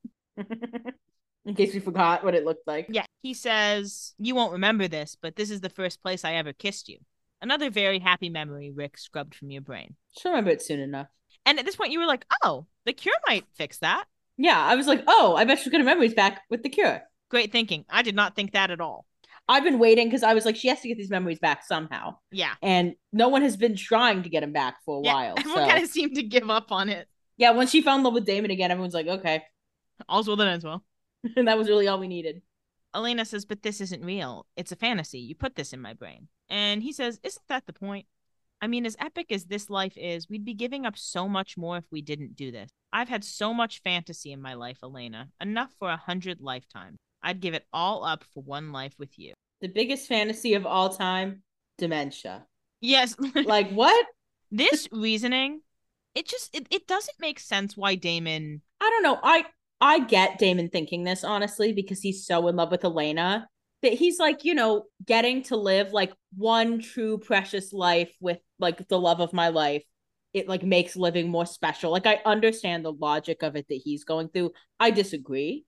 In case we forgot what it looked like. Yeah. He says, you won't remember this, but this is the first place I ever kissed you. Another very happy memory Rick scrubbed from your brain. She'll remember it soon enough. And at this point, you were like, oh, the cure might fix that. Yeah, I was like, oh, I bet she's going to memories back with the cure. Great thinking. I did not think that at all. I've been waiting because I was like, she has to get these memories back somehow. Yeah. And no one has been trying to get them back for a yeah, while. Everyone so. kind of seemed to give up on it. Yeah, when she fell in love with Damon again, everyone's like, okay. All's well that ends well. And that was really all we needed. Elena says, but this isn't real. It's a fantasy. You put this in my brain. And he says, isn't that the point? I mean, as epic as this life is, we'd be giving up so much more if we didn't do this. I've had so much fantasy in my life, Elena. Enough for a hundred lifetimes. I'd give it all up for one life with you. The biggest fantasy of all time, dementia. Yes. Like, what? This reasoning, it just, it, it doesn't make sense why Damon... I don't know. I... I get Damon thinking this, honestly, because he's so in love with Elena that he's like, you know, getting to live like one true precious life with like the love of my life. It like makes living more special. Like, I understand the logic of it that he's going through. I disagree.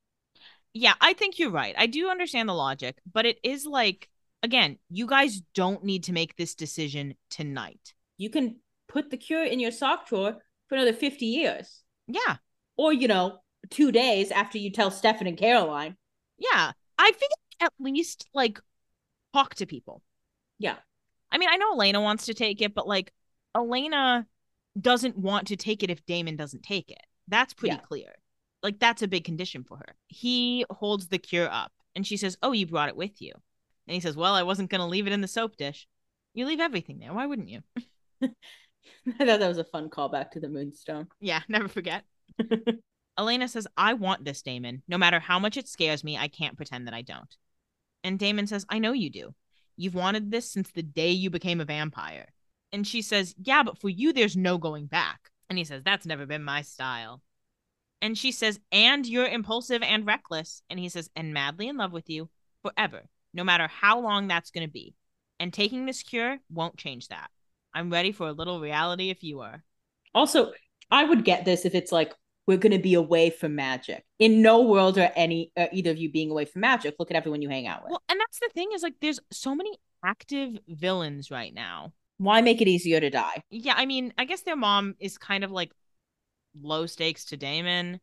Yeah, I think you're right. I do understand the logic, but it is like, again, you guys don't need to make this decision tonight. You can put the cure in your sock drawer for another fifty years. Yeah. Or, you know, two days after you tell Stefan and Caroline. Yeah. I think at least, like, talk to people. Yeah. I mean, I know Elena wants to take it, but, like, Elena doesn't want to take it if Damon doesn't take it. That's pretty yeah. clear. Like, that's a big condition for her. He holds the cure up, and she says, oh, you brought it with you. And he says, well, I wasn't going to leave it in the soap dish. You leave everything there. Why wouldn't you? I thought that was a fun callback to the Moonstone. Yeah, never forget. Elena says, I want this, Damon. No matter how much it scares me, I can't pretend that I don't. And Damon says, I know you do. You've wanted this since the day you became a vampire. And she says, yeah, but for you, there's no going back. And he says, that's never been my style. And she says, and you're impulsive and reckless. And he says, and madly in love with you forever, no matter how long that's going to be. And taking this cure won't change that. I'm ready for a little reality if you are. Also, I would get this if it's like, we're going to be away from magic. In no world are any uh, either of you being away from magic. Look at everyone you hang out with. Well, and that's the thing is, like, there's so many active villains right now. Why make it easier to die? Yeah, I mean, I guess their mom is kind of like low stakes to Damon,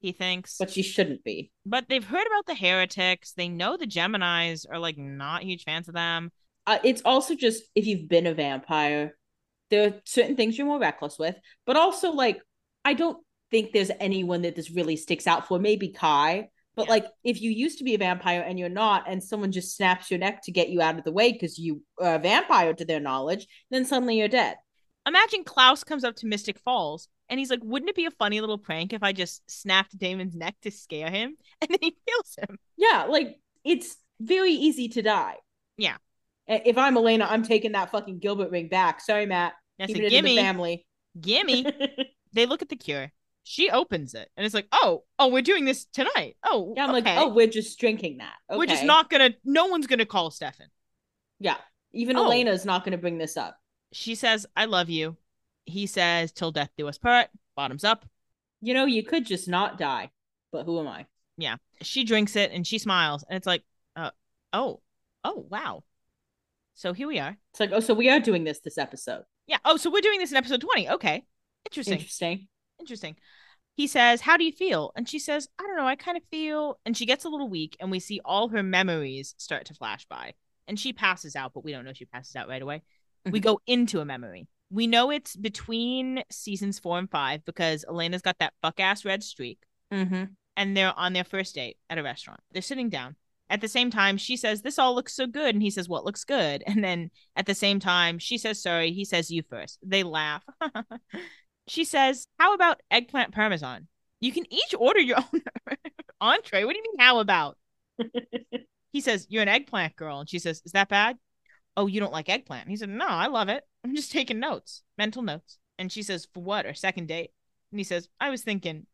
he thinks. But she shouldn't be. But they've heard about the heretics. They know the Geminis are like not huge fans of them. Uh, it's also just if you've been a vampire, there are certain things you're more reckless with. But also, like, I don't think there's anyone that this really sticks out for. Maybe Kai, but yeah. Like if you used to be a vampire and you're not, and someone just snaps your neck to get you out of the way because you are a vampire to their knowledge, then suddenly you're dead. Imagine Klaus comes up to Mystic Falls and he's like, wouldn't it be a funny little prank if I just snapped Damon's neck to scare him? And then he kills him. Yeah, like it's very easy to die. Yeah. If I'm Elena, I'm taking that fucking Gilbert ring back. Sorry, Matt. That's Keep a it gimme. In the family. Gimme. They look at the cure. She opens it, and it's like, oh, oh, we're doing this tonight. Oh, yeah, I'm okay. Like, oh, we're just drinking that. Okay. We're just not going to, no one's going to call Stefan. Yeah, even oh. Elena's not going to bring this up. She says, I love you. He says, till death do us part, bottoms up. You know, you could just not die, but who am I? Yeah, she drinks it, and she smiles, and it's like, uh, oh, oh, wow. So here we are. It's like, oh, so we are doing this this episode. Yeah, oh, so we're doing this in episode twenty. Okay, interesting. Interesting. Interesting. He says, how do you feel? And she says, I don't know, I kind of feel. And she gets a little weak, and we see all her memories start to flash by, and she passes out, but we don't know she passes out right away. Mm-hmm. We go into a memory. We know it's between seasons four and five because Elena's got that fuck ass red streak. Mm-hmm. And they're on their first date at a restaurant. They're sitting down. At the same time, she says, this all looks so good. And he says, what looks good? And then at the same time, she says, sorry. He says, you first. They laugh. She says, how about eggplant parmesan? You can each order your own entree. What do you mean, how about? He says, you're an eggplant girl. And she says, is that bad? Oh, you don't like eggplant? And he said, no, I love it. I'm just taking notes, mental notes. And she says, for what? Our second date. And he says, I was thinking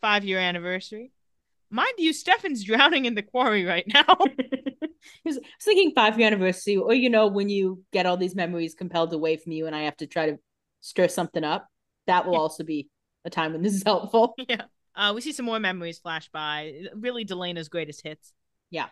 five-year anniversary. Mind you, Stefan's drowning in the quarry right now. He was thinking five-year anniversary, or, you know, when you get all these memories compelled away from you and I have to try to stir something up. That will yeah. also be a time when this is helpful. Yeah. Uh, we see some more memories flash by. Really, Delena's greatest hits. Yeah.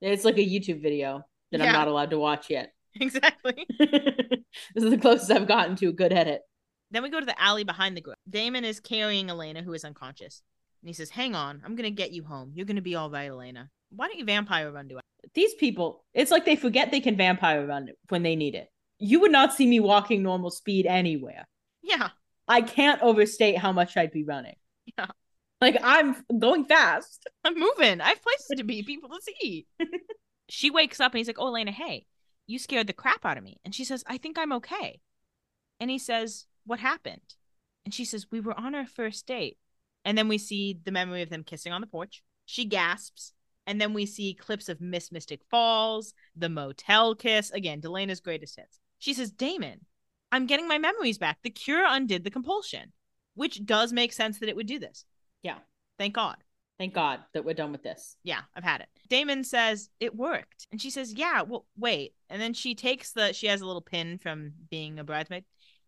It's like a YouTube video that yeah. I'm not allowed to watch yet. Exactly. This is the closest I've gotten to a good edit. Then we go to the alley behind the grove. Damon is carrying Elena, who is unconscious. And he says, hang on, I'm going to get you home. You're going to be all right, Elena. Why don't you vampire run to us? These people, it's like they forget they can vampire run when they need it. You would not see me walking normal speed anywhere. Yeah. I can't overstate how much I'd be running. Yeah. Like, I'm going fast. I'm moving. I have places to be, people to see. She wakes up and he's like, oh, Elena, hey, you scared the crap out of me. And she says, I think I'm okay. And he says, what happened? And she says, we were on our first date. And then we see the memory of them kissing on the porch. She gasps. And then we see clips of Miss Mystic Falls, the motel kiss. Again, Delena's greatest hits. She says, Damon, I'm getting my memories back. The cure undid the compulsion, which does make sense that it would do this. Yeah. Thank God. Thank God that we're done with this. Yeah, I've had it. Damon says, it worked. And she says, yeah, well, wait. And then she takes the, she has a little pin from being a bridesmaid.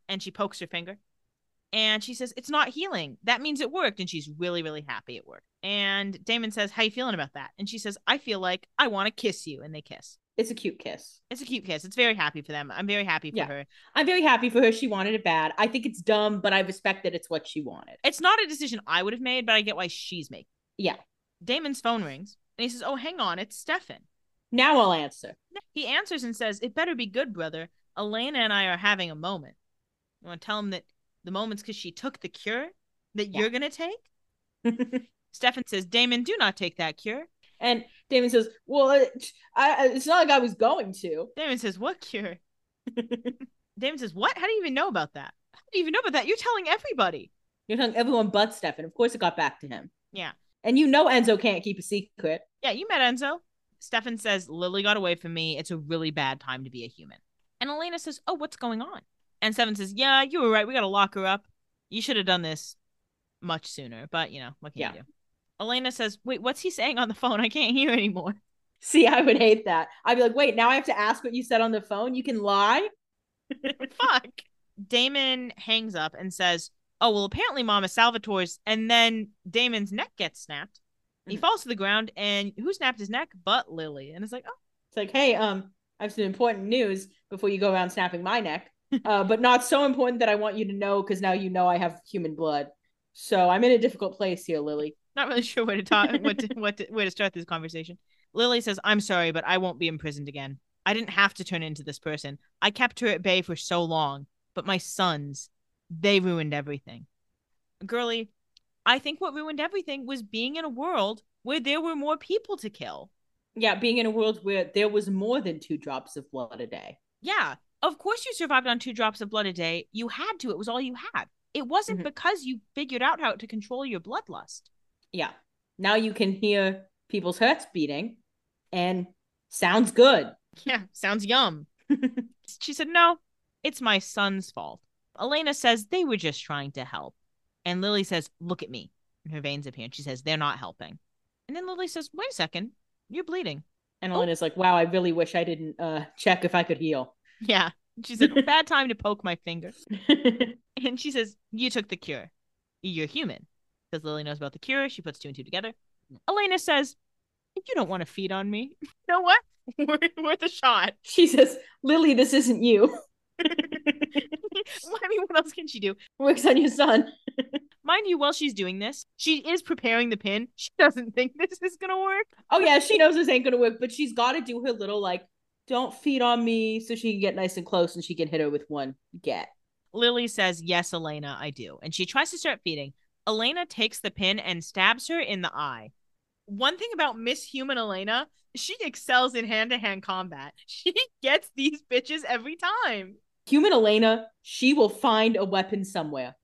And she pokes her finger. And she says, it's not healing. That means it worked. And she's really, really happy it worked. And Damon says, how you feeling about that? And she says, I feel like I want to kiss you. And they kiss. It's a cute kiss. It's a cute kiss. It's very happy for them. I'm very happy for yeah. her. I'm very happy for her. She wanted it bad. I think it's dumb, but I respect that it's what she wanted. It's not a decision I would have made, but I get why she's making it. Yeah. Damon's phone rings. And he says, oh, hang on. It's Stefan. Now I'll answer. He answers and says, it better be good, brother. Elena and I are having a moment. You want to tell him that the moment's because she took the cure that yeah. you're going to take? Stefan says, Damon, do not take that cure. And Damon says, well, it, I, it's not like I was going to. Damon says, what cure? Damon says, what? How do you even know about that? How do you even know about that? You're telling everybody. You're telling everyone but Stefan. Of course it got back to him. Yeah. And you know Enzo can't keep a secret. Yeah, you met Enzo. Stefan says, Lily got away from me. It's a really bad time to be a human. And Elena says, oh, what's going on? And Stefan says, yeah, you were right. We got to lock her up. You should have done this much sooner. But, you know, what can yeah. you do? Elena says, wait, what's he saying on the phone? I can't hear anymore. See, I would hate that. I'd be like, wait, now I have to ask what you said on the phone? You can lie? Fuck. Damon hangs up and says, oh, well, apparently Mama Salvatore's. And then Damon's neck gets snapped. Mm-hmm. He falls to the ground. And who snapped his neck but Lily? And it's like, oh. It's like, hey, um, I have some important news before you go around snapping my neck. Uh, but not so important that I want you to know, because now you know I have human blood. So I'm in a difficult place here, Lily. Not really sure where to talk, what to, what to, where to start this conversation. Lily says, I'm sorry, but I won't be imprisoned again. I didn't have to turn into this person. I kept her at bay for so long, but my sons, they ruined everything. Girlie, I think what ruined everything was being in a world where there were more people to kill. Yeah, being in a world where there was more than two drops of blood a day. Yeah. Of course you survived on two drops of blood a day. You had to. It was all you had. It wasn't mm-hmm. because you figured out how to control your bloodlust. Yeah. Now you can hear people's hearts beating and sounds good. Yeah. Sounds yum. She said, no, it's my son's fault. Elena says they were just trying to help. And Lily says, look at me. And her veins appear. And she says, they're not helping. And then Lily says, wait a second. You're bleeding. And Elena's oh. like, wow, I really wish I didn't uh, check if I could heal. Yeah. She said, bad time to poke my finger. And she says, you took the cure. You're human. Because Lily knows about the cure. She puts two and two together. Elena says, you don't want to feed on me. You know what? Worth a shot. She says, Lily, this isn't you. Well, I mean, what else can she do? Works on your son. Mind you, while she's doing this, she is preparing the pin. She doesn't think this is going to work. Oh, yeah. She knows this ain't going to work, but she's got to do her little, like, don't feed on me, so she can get nice and close and she can hit her with one get. Lily says, yes, Elena, I do. And she tries to start feeding. Elena takes the pin and stabs her in the eye. One thing about Miss Human Elena, she excels in hand-to-hand combat. She gets these bitches every time. Human Elena, she will find a weapon somewhere.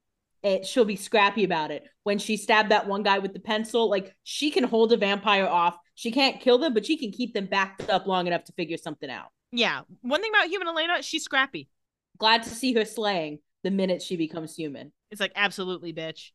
It, she'll be scrappy about it. When she stabbed that one guy with the pencil, like, she can hold a vampire off. She can't kill them, but she can keep them backed up long enough to figure something out. Yeah. One thing about Human Elena, she's scrappy. glad to see her slaying the minute she becomes human. It's like, absolutely, bitch.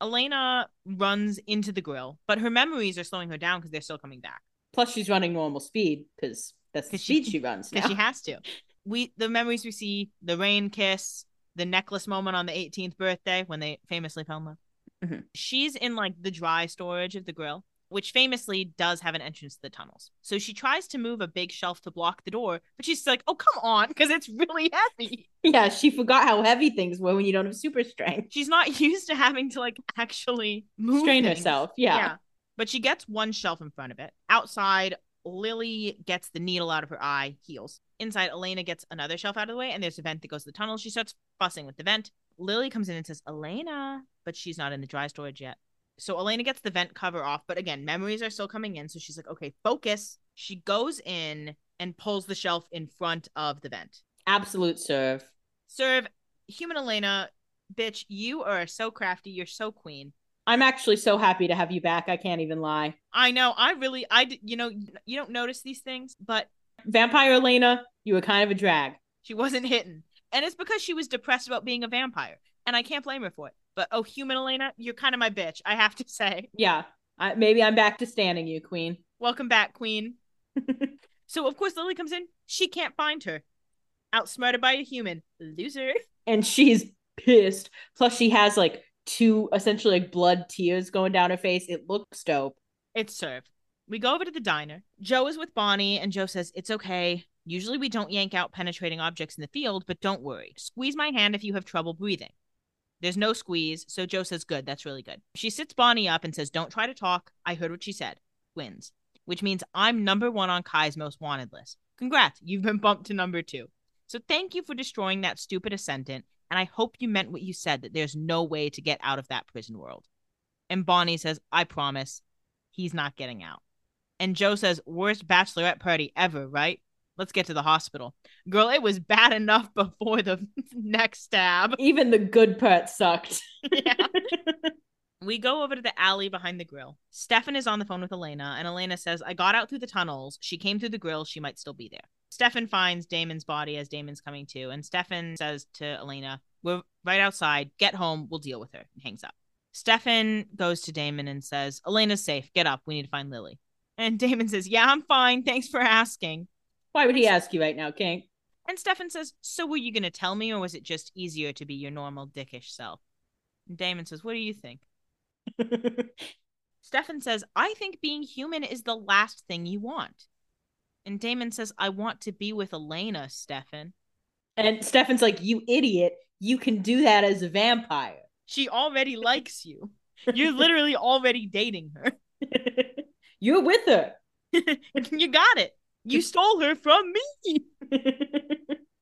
Elena runs into the grill, but her memories are slowing her down because they're still coming back. Plus, she's running normal speed because that's the speed she, she runs now. Because she has to. We The memories we see, the rain kiss, the necklace moment on the eighteenth birthday when they famously fell in love. Mm-hmm. She's in like the dry storage of the grill, which famously does have an entrance to the tunnels. So she tries to move a big shelf to block the door, but she's like, oh, come on, because it's really heavy. Yeah, she forgot how heavy things were when you don't have super strength. She's not used to having to like actually move Strain things. herself, yeah. yeah. But she gets one shelf in front of it. Outside, Lily gets the needle out of her eye, heals. Inside, Elena gets another shelf out of the way, and there's a vent that goes to the tunnel. She starts fussing with the vent. Lily comes in and says, Elena, but she's not in the dry storage yet. So Elena gets the vent cover off, but again, memories are still coming in. So she's like, okay, focus. She goes in and pulls the shelf in front of the vent. Absolute serve. Serve. Human Elena, bitch, you are so crafty. You're so queen. I'm actually so happy to have you back. I can't even lie. I know. I really, I, you know, you don't notice these things, but Vampire Elena, you were kind of a drag. She wasn't hitting. And it's because she was depressed about being a vampire. And I can't blame her for it. But, oh, human Elena, you're kind of my bitch, I have to say. Yeah. I, maybe I'm back to standing you, queen. Welcome back, queen. So, of course, Lily comes in. She can't find her. Outsmarted by a human. Loser. And she's pissed. Plus, she has, like, two essentially, like, blood tears going down her face. It looks dope. It's served. We go over to the diner. Joe is with Bonnie, and Joe says, it's okay. Usually we don't yank out penetrating objects in the field, but don't worry. Squeeze my hand if you have trouble breathing. There's no squeeze, so Joe says, good, that's really good. She sits Bonnie up and says, don't try to talk. I heard what she said. Wins. Which means I'm number one on Kai's most wanted list. Congrats, you've been bumped to number two. So thank you for destroying that stupid Ascendant, and I hope you meant what you said, that there's no way to get out of that prison world. And Bonnie says, I promise, he's not getting out. And Joe says, worst bachelorette party ever, right? Let's get to the hospital. Girl, it was bad enough before the neck stab. Even the good part sucked. Yeah. We go over to the alley behind the grill. Stefan is on the phone with Elena, and Elena says, I got out through the tunnels. She came through the grill. She might still be there. Stefan finds Damon's body as Damon's coming to, and Stefan says to Elena, we're right outside. Get home. We'll deal with her. And hangs up. Stefan goes to Damon and says, Elena's safe. Get up. We need to find Lily. And Damon says, yeah, I'm fine. Thanks for asking. Why would he ask you right now, King? And Stefan says, so were you going to tell me, or was it just easier to be your normal dickish self? And Damon says, what do you think? Stefan says, I think being human is the last thing you want. And Damon says, I want to be with Elena, Stefan. And Stefan's like, you idiot. You can do that as a vampire. She already likes you. You're literally already dating her. You're with her. You got it. You stole her from me.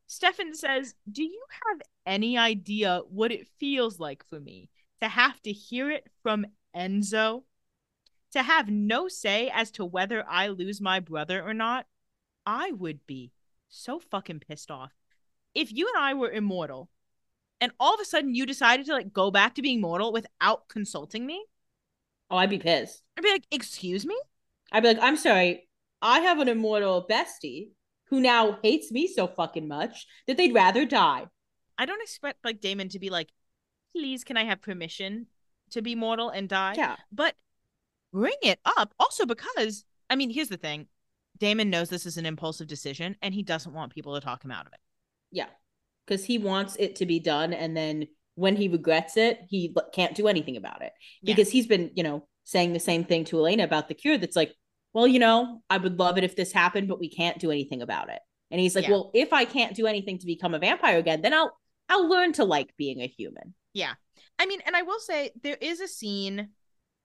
Stefan says, do you have any idea what it feels like for me to have to hear it from Enzo? To have no say as to whether I lose my brother or not? I would be so fucking pissed off. If you and I were immortal, and all of a sudden you decided to like go back to being mortal without consulting me. Oh, I'd be pissed. I'd be like, excuse me? I'd be like, I'm sorry. I have an immortal bestie who now hates me so fucking much that they'd rather die. I don't expect like Damon to be like, please, can I have permission to be mortal and die? Yeah. But bring it up also because, I mean, here's the thing. Damon knows this is an impulsive decision and he doesn't want people to talk him out of it. Yeah. Because he wants it to be done. And then when he regrets it, he can't do anything about it because yeah. he's been, you know, saying the same thing to Elena about the cure. That's like, well, you know, I would love it if this happened, but we can't do anything about it. And he's like, yeah. well, if I can't do anything to become a vampire again, then I'll I'll learn to like being a human. Yeah. I mean, and I will say there is a scene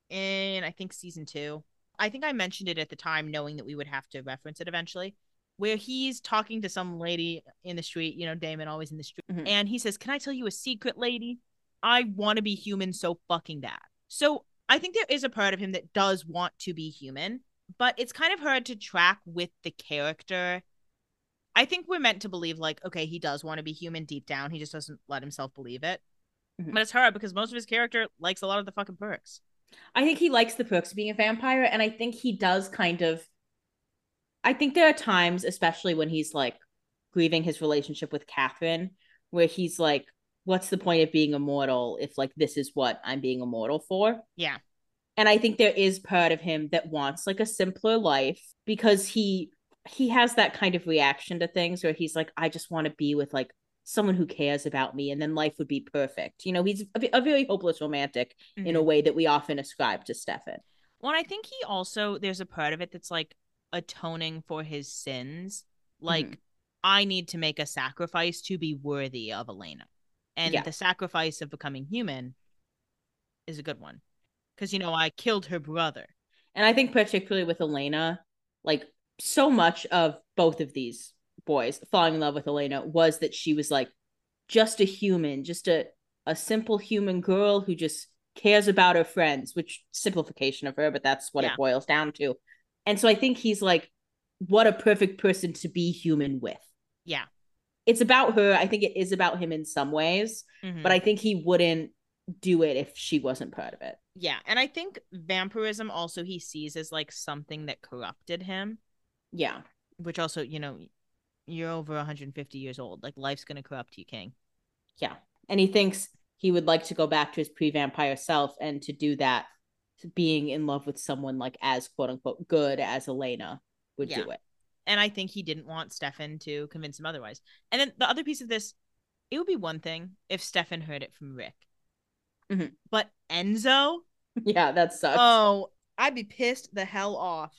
in, I think, season two. I think I mentioned it at the time, knowing that we would have to reference it eventually, where he's talking to some lady in the street, you know, Damon always in the street. Mm-hmm. And he says, can I tell you a secret, lady? I want to be human so fucking bad. So I think there is a part of him that does want to be human. But it's kind of hard to track with the character. I think we're meant to believe, like, okay, he does want to be human deep down. He just doesn't let himself believe it. Mm-hmm. But it's hard because most of his character likes a lot of the fucking perks. I think he likes the perks of being a vampire. And I think he does kind of... I think there are times, especially when he's, like, grieving his relationship with Catherine, where he's like, what's the point of being immortal if, like, this is what I'm being immortal for? Yeah. And I think there is part of him that wants, like, a simpler life, because he he has that kind of reaction to things where he's like, I just want to be with, like, someone who cares about me, and then life would be perfect. You know, he's a, a very hopeless romantic mm-hmm. in a way that we often ascribe to Stefan. Well, I think he also, there's a part of it that's, like, atoning for his sins. Like, mm-hmm. I need to make a sacrifice to be worthy of Elena. And yeah. the sacrifice of becoming human is a good one. Because, you know, I killed her brother. And I think particularly with Elena, like, so much of both of these boys falling in love with Elena was that she was, like, just a human, just a, a simple human girl who just cares about her friends, which simplification of her, but that's what yeah. it boils down to. And so I think he's like, what a perfect person to be human with. Yeah. It's about her. I think it is about him in some ways, mm-hmm. but I think he wouldn't do it if she wasn't part of it. Yeah. And I think vampirism also he sees as, like, something that corrupted him. Yeah. Which also, you know, you're over one hundred fifty years old. Like, life's going to corrupt you, King. Yeah. And he thinks he would like to go back to his pre-vampire self, and to do that, being in love with someone, like, as quote unquote good as Elena would yeah. do it. And I think he didn't want Stefan to convince him otherwise. And then the other piece of this, it would be one thing if Stefan heard it from Rick. Mm-hmm. But Enzo? Yeah, that sucks. Oh, I'd be pissed the hell off.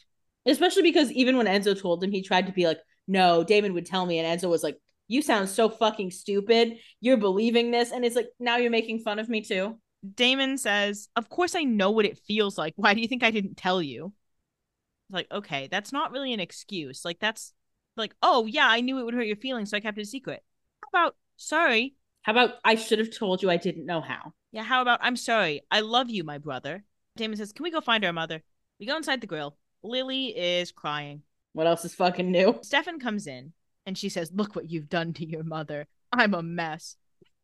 Especially because even when Enzo told him, he tried to be like, no, Damon would tell me. And Enzo was like, you sound so fucking stupid. You're believing this. And it's like, now you're making fun of me too. Damon says, of course I know what it feels like. Why do you think I didn't tell you? Like, okay, that's not really an excuse. Like, that's like, oh, yeah, I knew it would hurt your feelings, so I kept it a secret. How about, sorry. How about, I should have told you, I didn't know how. Yeah, how about, I'm sorry. I love you, my brother. Damon says, can we go find our mother? We go inside the grill. Lily is crying. What else is fucking new? Stefan comes in, and she says, look what you've done to your mother. I'm a mess.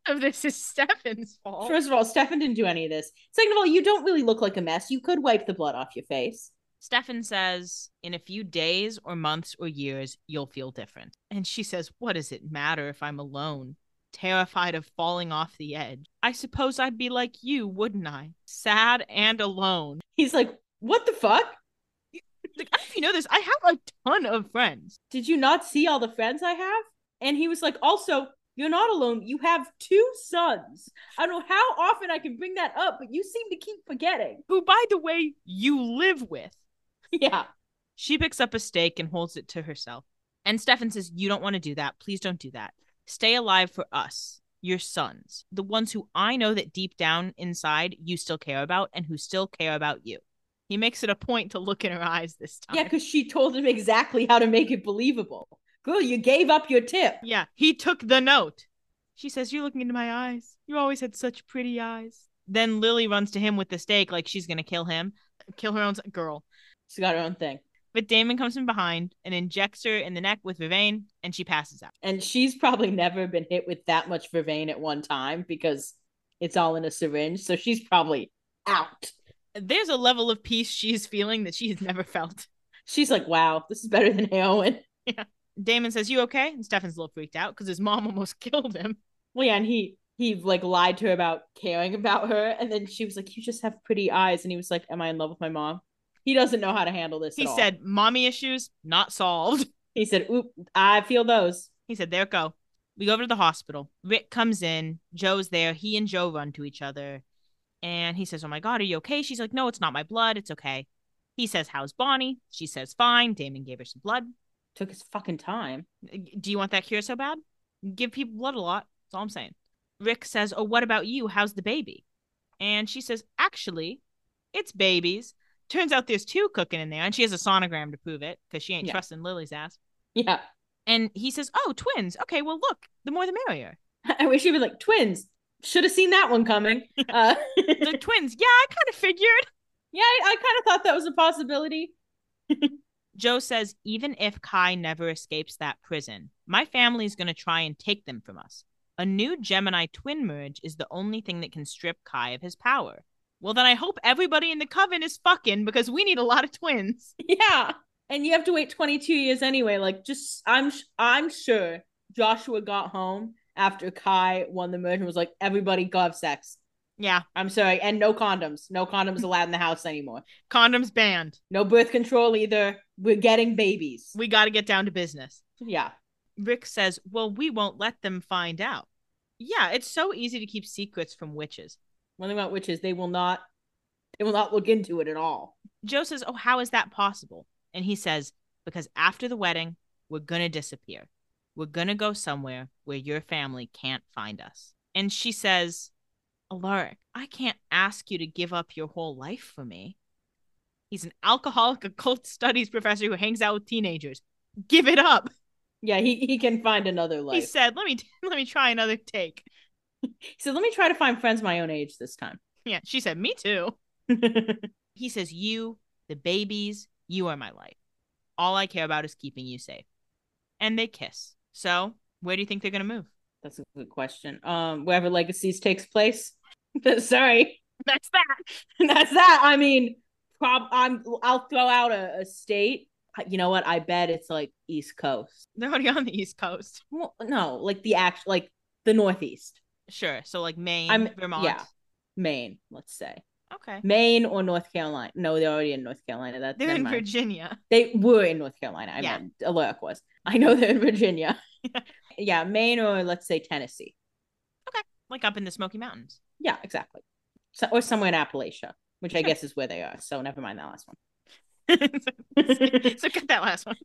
Of this is Stefan's fault. First of all, Stefan didn't do any of this. Second of all, you don't really look like a mess. You could wipe the blood off your face. Stefan says, in a few days or months or years, you'll feel different. And she says, what does it matter if I'm alone, terrified of falling off the edge? I suppose I'd be like you, wouldn't I? Sad and alone. He's like, what the fuck? Like, I don't know if you know this. I have a ton of friends. Did you not see all the friends I have? And he was like, also, you're not alone. You have two sons. I don't know how often I can bring that up, but you seem to keep forgetting. Who, by the way, you live with. Yeah. She picks up a steak and holds it to herself. And Stefan says, you don't want to do that. Please don't do that. Stay alive for us, your sons, the ones who I know that deep down inside you still care about and who still care about you. He makes it a point to look in her eyes this time. Yeah, because she told him exactly how to make it believable. Girl, you gave up your tip. Yeah, he took the note. She says, you're looking into my eyes. You always had such pretty eyes. Then Lily runs to him with the steak like she's going to kill him. Kill her own girl. She's got her own thing. But Damon comes from behind and injects her in the neck with vervain, and she passes out. And she's probably never been hit with that much vervain at one time, because it's all in a syringe. So she's probably out. There's a level of peace she's feeling that she has never felt. She's like, wow, this is better than heroin. Yeah. Damon says, you okay? And Stefan's a little freaked out because his mom almost killed him. Well, yeah, and he, he like lied to her about caring about her. And then she was like, you just have pretty eyes. And he was like, am I in love with my mom? He doesn't know how to handle this. He said, mommy issues, not solved. He said, oop, I feel those. He said, there it go. We go over to the hospital. Rick comes in. Joe's there. He and Joe run to each other. And he says, oh my God, are you okay? She's like, no, it's not my blood. It's okay. He says, how's Bonnie? She says, fine. Damon gave her some blood. Took his fucking time. Do you want that cure so bad? Give people blood a lot. That's all I'm saying. Rick says, oh, what about you? How's the baby? And she says, actually, it's babies. Turns out there's two cooking in there, and she has a sonogram to prove it, because she ain't yeah. trusting Lily's ass. Yeah. And he says, oh, twins. Okay, well, look, the more the merrier. I wish you'd be like, twins. Should have seen that one coming. Uh- the twins. Yeah, I kind of figured. Yeah, I, I kind of thought that was a possibility. Joe says, even if Kai never escapes that prison, my family's going to try and take them from us. A new Gemini twin merge is the only thing that can strip Kai of his power. Well, then I hope everybody in the coven is fucking, because we need a lot of twins. Yeah. And you have to wait twenty-two years anyway. Like, just, I'm, I'm sure Joshua got home after Kai won the merge and was like, everybody go have sex. Yeah. I'm sorry. And no condoms. No condoms allowed in the house anymore. Condoms banned. No birth control either. We're getting babies. We got to get down to business. Yeah. Rick says, well, we won't let them find out. Yeah, it's so easy to keep secrets from witches. One thing about witches, they will not they will not look into it at all. Joe says, oh, how is that possible? And he says, because after the wedding, we're going to disappear. We're going to go somewhere where your family can't find us. And she says, Alaric, I can't ask you to give up your whole life for me. He's an alcoholic occult studies professor who hangs out with teenagers. Give it up. Yeah, he, he can find another life. He said, let me let me try another take. He said, let me try to find friends my own age this time. Yeah, she said, me too. He says, you, the babies, you are my life. All I care about is keeping you safe. And they kiss. So where do you think they're going to move? That's a good question. Um, wherever Legacies takes place. Sorry. That's that. That's that. I mean, prob- I'm, I'll throw out a, a state. You know what? I bet it's like East Coast. They're already on the East Coast. Well, no, like the act, like the Northeast. Sure. So like Maine, I'm, Vermont. Yeah, Maine. Let's say. Okay. Maine or North Carolina? No, they're already in North Carolina. That they're in mind. Virginia. They were in North Carolina. I yeah. mean, Alaric was. I know they're in Virginia. Yeah. yeah, Maine or let's say Tennessee. Okay, like up in the Smoky Mountains. Yeah, exactly. So, or somewhere in Appalachia, which sure. I guess is where they are. So never mind that last one. so, so cut that last one.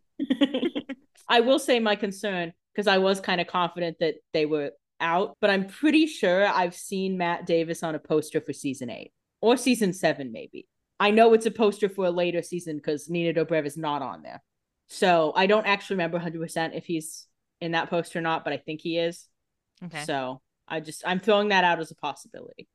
I will say my concern, because I was kind of confident that they were out, but I'm pretty sure I've seen Matt Davis on a poster for season eight or season seven, maybe. I know it's a poster for a later season because Nina Dobrev is not on there. So I don't actually remember one hundred percent if he's in that poster or not, but I think he is. Okay. So I just, I'm throwing that out as a possibility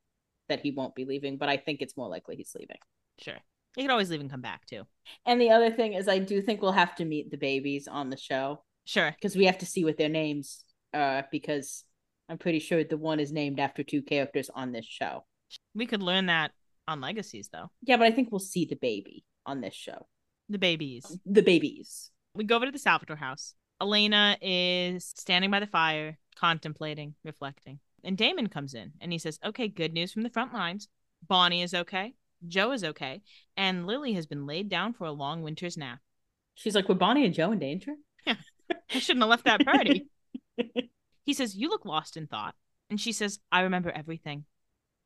that he won't be leaving, but I think it's more likely he's leaving. Sure. You can always leave and come back, too. And the other thing is I do think we'll have to meet the babies on the show. Sure. Because we have to see what their names are, because I'm pretty sure the one is named after two characters on this show. We could learn that on Legacies, though. Yeah, but I think we'll see the baby on this show. The babies. The babies. We go over to the Salvatore house. Elena is standing by the fire, contemplating, reflecting. And Damon comes in, and he says, okay, good news from the front lines. Bonnie is okay. Joe is okay, and Lily has been laid down for a long winter's nap. She's like, were Bonnie and Joe in danger? Yeah, I shouldn't have left that party. He says, you look lost in thought. And she says, I remember everything.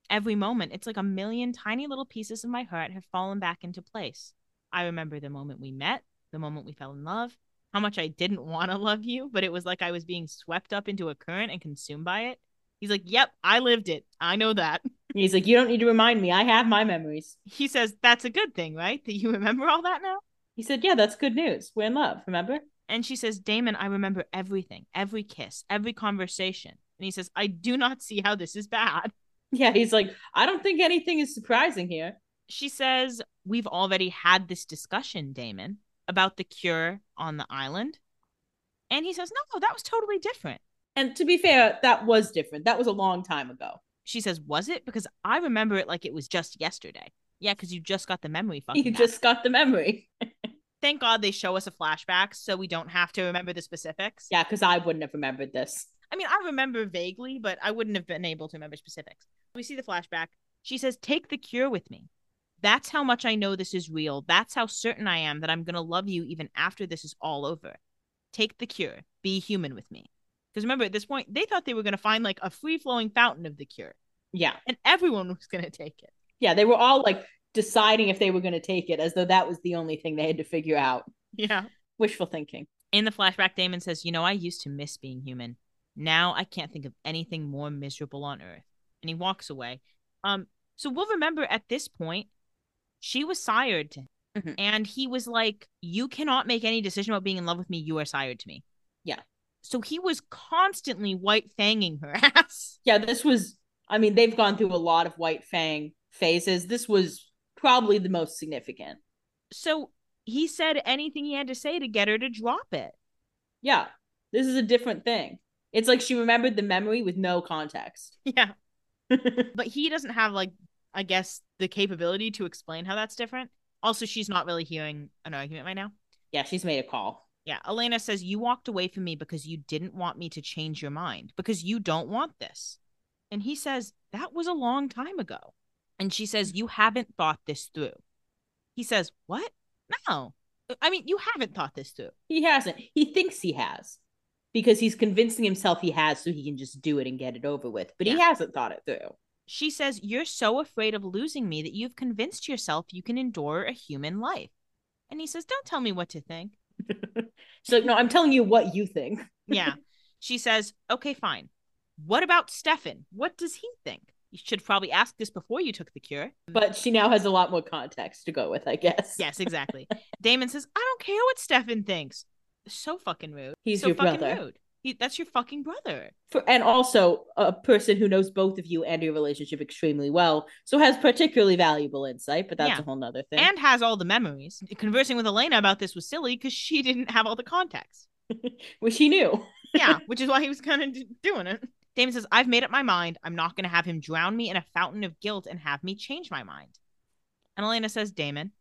Every moment, it's like a million tiny little pieces of my heart have fallen back into place. I remember the moment we met, the moment we fell in love, how much I didn't want to love you, but it was like I was being swept up into a current and consumed by it. He's like, yep, I lived it. I know that. He's like, you don't need to remind me. I have my memories. He says, that's a good thing, right? That you remember all that now? He said, yeah, that's good news. We're in love, remember? And she says, Damon, I remember everything, every kiss, every conversation. And he says, I do not see how this is bad. Yeah, he's like, I don't think anything is surprising here. She says, we've already had this discussion, Damon, about the cure on the island. And he says, no, that was totally different. And to be fair, that was different. That was a long time ago. She says, was it? Because I remember it like it was just yesterday. Yeah, because you just got the memory. Fucking you just got the memory. Thank God they show us a flashback so we don't have to remember the specifics. Yeah, because I wouldn't have remembered this. I mean, I remember vaguely, but I wouldn't have been able to remember specifics. We see the flashback. She says, take the cure with me. That's how much I know this is real. That's how certain I am that I'm going to love you even after this is all over. Take the cure. Be human with me. Because remember, at this point, they thought they were going to find like a free-flowing fountain of the cure. Yeah. And everyone was going to take it. Yeah, they were all like deciding if they were going to take it as though that was the only thing they had to figure out. Yeah. Wishful thinking. In the flashback, Damon says, you know, I used to miss being human. Now I can't think of anything more miserable on earth. And he walks away. Um. So we'll remember at this point, she was sired to him. Mm-hmm. And he was like, you cannot make any decision about being in love with me. You are sired to me. Yeah. So he was constantly white fanging her ass. Yeah, this was, I mean, they've gone through a lot of white fang phases. This was probably the most significant. So he said anything he had to say to get her to drop it. Yeah, this is a different thing. It's like she remembered the memory with no context. Yeah. But he doesn't have, like, I guess, the capability to explain how that's different. Also, she's not really hearing an argument right now. Yeah, she's made a call. Yeah. Elena says, you walked away from me because you didn't want me to change your mind because you don't want this. And he says, that was a long time ago. And she says, you haven't thought this through. He says, what? No. I mean, you haven't thought this through. He hasn't. He thinks he has because he's convincing himself he has so he can just do it and get it over with. But yeah. He hasn't thought it through. She says, you're so afraid of losing me that you've convinced yourself you can endure a human life. And he says, don't tell me what to think. She's like, no, I'm telling you what you think. Yeah. She says, okay, fine. What about Stefan? What does he think? You should probably ask this before you took the cure. But she now has a lot more context to go with, I guess. Yes, exactly. Damon says, I don't care what Stefan thinks. So fucking rude. He's so your fucking brother. Rude. He, that's your fucking brother. For, and also a person who knows both of you and your relationship extremely well. So has particularly valuable insight, but that's yeah. a whole nother thing. And has all the memories. Conversing with Elena about this was silly because she didn't have all the context. Which he knew. Yeah, which is why he was kind of d- doing it. Damon says, I've made up my mind. I'm not going to have him drown me in a fountain of guilt and have me change my mind. And Elena says, Damon,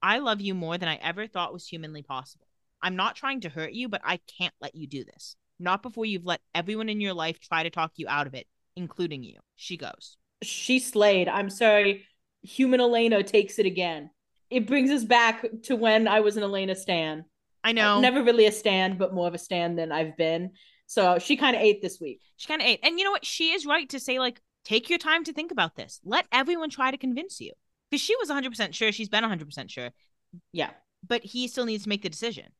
I love you more than I ever thought was humanly possible. I'm not trying to hurt you, but I can't let you do this. Not before you've let everyone in your life try to talk you out of it, including you. She goes. She slayed. I'm sorry. Human Elena takes it again. It brings us back to when I was an Elena stan. I know. Never really a stan, but more of a stan than I've been. So she kind of ate this week. She kind of ate. And you know what? She is right to say, like, take your time to think about this. Let everyone try to convince you. Because she was one hundred percent sure. She's been one hundred percent sure. Yeah. But he still needs to make the decision.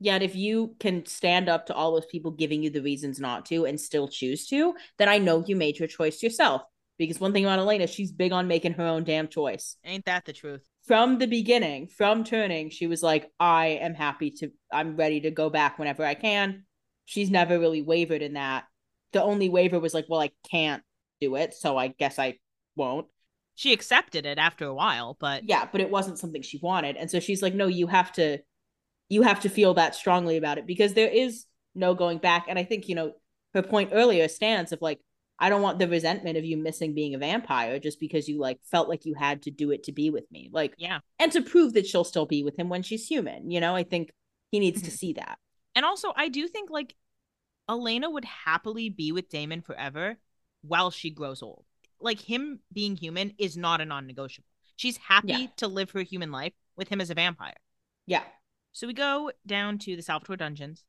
Yet if you can stand up to all those people giving you the reasons not to and still choose to, then I know you made your choice yourself. Because one thing about Elena, she's big on making her own damn choice. Ain't that the truth? From the beginning, from turning, she was like, I am happy to, I'm ready to go back whenever I can. She's never really wavered in that. The only waiver was like, well, I can't do it, so I guess I won't. She accepted it after a while, but... Yeah, but it wasn't something she wanted. And so she's like, no, you have to you have to feel that strongly about it because there is no going back. And I think, you know, her point earlier stands of like, I don't want the resentment of you missing being a vampire just because you like felt like you had to do it to be with me. Like, yeah. And to prove that she'll still be with him when she's human. You know, I think he needs to see that. And also, I do think, like, Elena would happily be with Damon forever while she grows old. Like, him being human is not a non-negotiable. She's happy yeah. to live her human life with him as a vampire. Yeah. So we go down to the Salvatore Dungeons.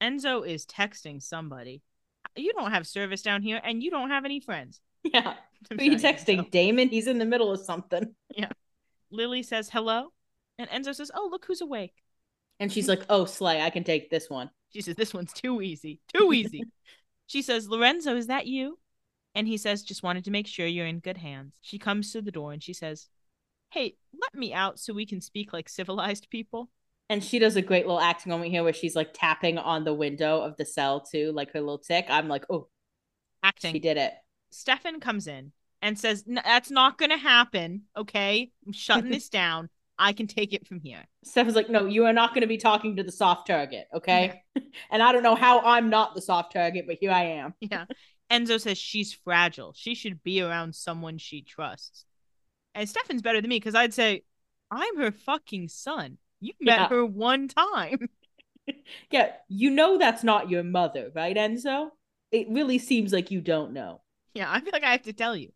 Enzo is texting somebody. You don't have service down here, and you don't have any friends. Yeah. Who are you texting? Enzo. Damon? He's in the middle of something. Yeah. Lily says, hello. And Enzo says, oh, look who's awake. And she's like, oh, slay, I can take this one. She says, this one's too easy. Too easy. She says, Lorenzo, is that you? And he says, just wanted to make sure you're in good hands. She comes to the door and she says, hey, let me out so we can speak like civilized people. And she does a great little acting moment here where she's like tapping on the window of the cell too, like her little tick. I'm like, oh, acting. She did it. Stefan comes in and says, that's not going to happen. Okay, I'm shutting this down. I can take it from here. Stefan's like, no, you are not going to be talking to the soft target, okay? Yeah. And I don't know how I'm not the soft target, but here I am. Yeah. Enzo says she's fragile. She should be around someone she trusts. And Stefan's better than me because I'd say, I'm her fucking son. You met yeah. her one time. Yeah. You know that's not your mother, right, Enzo? It really seems like you don't know. Yeah, I feel like I have to tell you.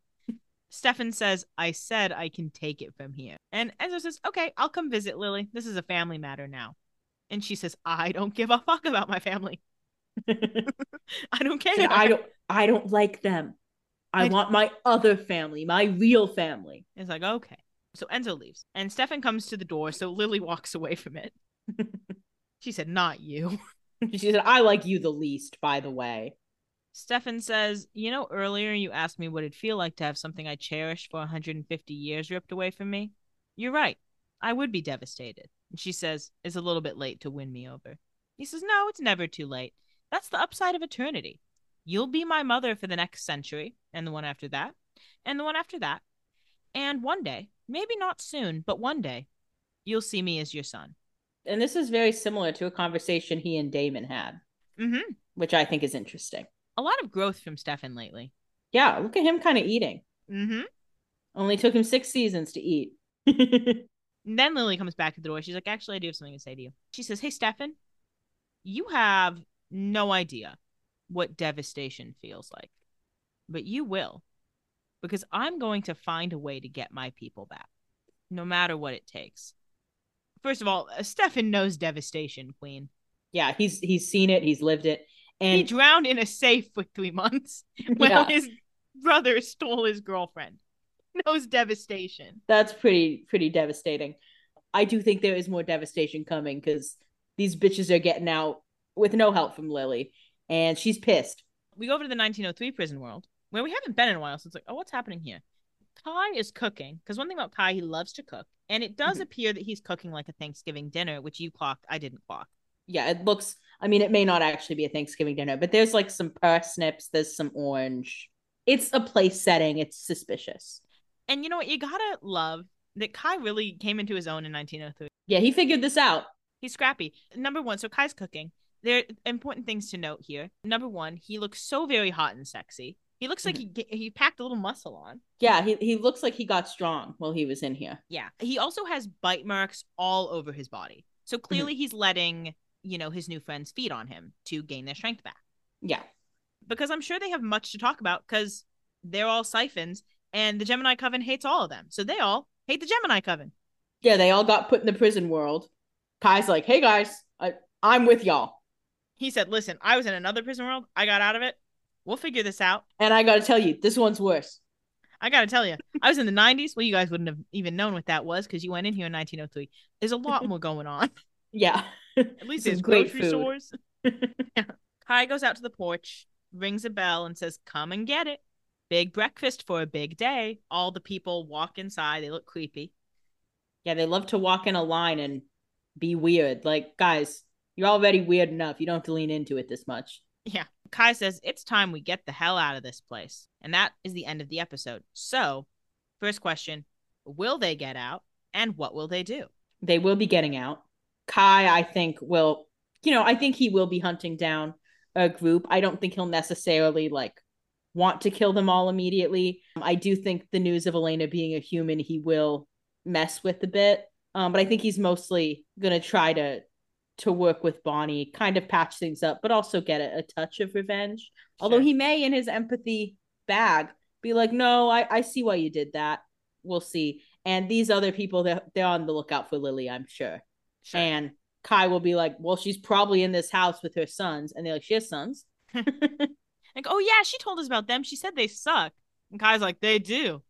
Stefan says, I said I can take it from here. And Enzo says, okay, I'll come visit Lily. This is a family matter now. And she says, I don't give a fuck about my family. I don't care. Said, I don't I don't like them. I, I want my other family, my real family. It's like, okay. So Enzo leaves. And Stefan comes to the door, so Lily walks away from it. She said, not you. She said, I like you the least, by the way. Stefan says, you know, earlier you asked me what it'd feel like to have something I cherished for one hundred fifty years ripped away from me. You're right. I would be devastated. And she says, it's a little bit late to win me over. He says, no, it's never too late. That's the upside of eternity. You'll be my mother for the next century, and the one after that, and the one after that. And one day, maybe not soon, but one day, you'll see me as your son. And this is very similar to a conversation he and Damon had, mm-hmm. which I think is interesting. A lot of growth from Stefan lately. Yeah, look at him kind of eating. Mm-hmm. Only took him six seasons to eat. Then Lily comes back to the door. She's like, actually, I do have something to say to you. She says, hey, Stefan, You have no idea what devastation feels like, but you will, because I'm going to find a way to get my people back, no matter what it takes. First of all, Stefan knows devastation, Queen. Yeah, he's he's seen it. He's lived it. And he drowned in a safe for three months while yeah. his brother stole his girlfriend. Knows devastation. That's pretty, pretty devastating. I do think there is more devastation coming because these bitches are getting out with no help from Lily, and she's pissed. We go over to the nineteen oh three prison world, where we haven't been in a while, so it's like, oh, what's happening here? Kai is cooking, because one thing about Kai, he loves to cook, and it does mm-hmm. appear that he's cooking like a Thanksgiving dinner, which you clocked, I didn't clock. Yeah, it looks, I mean, it may not actually be a Thanksgiving dinner, but there's like some parsnips, there's some orange. It's a place setting, it's suspicious. And you know what, you gotta love that Kai really came into his own in nineteen oh three. Yeah, he figured this out. He's scrappy. Number one, so Kai's cooking. There are important things to note here. Number one, he looks so very hot and sexy. He looks like mm-hmm. he he packed a little muscle on. Yeah, he, he looks like he got strong while he was in here. Yeah. He also has bite marks all over his body. So clearly mm-hmm. he's letting, you know, his new friends feed on him to gain their strength back. Yeah. Because I'm sure they have much to talk about because they're all siphons and the Gemini Coven hates all of them. So they all hate the Gemini Coven. Yeah, they all got put in the prison world. Kai's like, hey, guys, I, I'm with y'all. He said, listen, I was in another prison world. I got out of it. We'll figure this out. And I got to tell you, this one's worse. I got to tell you, I was in the nineties. Well, you guys wouldn't have even known what that was because you went in here in nineteen oh three. There's a lot more going on. Yeah. At least there's grocery food. Stores. Yeah. Kai goes out to the porch, rings a bell, and says, come and get it. Big breakfast for a big day. All the people walk inside. They look creepy. Yeah, they love to walk in a line and be weird. Like, guys, you're already weird enough. You don't have to lean into it this much. Yeah. Kai says, it's time we get the hell out of this place. And that is the end of the episode. So, first question, will they get out? And what will they do? They will be getting out. Kai, I think, will, you know, I think he will be hunting down a group. I don't think he'll necessarily, like, want to kill them all immediately. I do think the news of Elena being a human, he will mess with a bit. Um, but I think he's mostly going to try to to work with Bonnie, kind of patch things up, but also get a, a touch of revenge. Sure. Although he may, in his empathy bag, be like, no, I, I see why you did that. We'll see. And these other people, they're, they're on the lookout for Lily, I'm sure. sure. And Kai will be like, well, she's probably in this house with her sons. And they're like, she has sons? Like, oh yeah, she told us about them. She said they suck. And Kai's like, they do.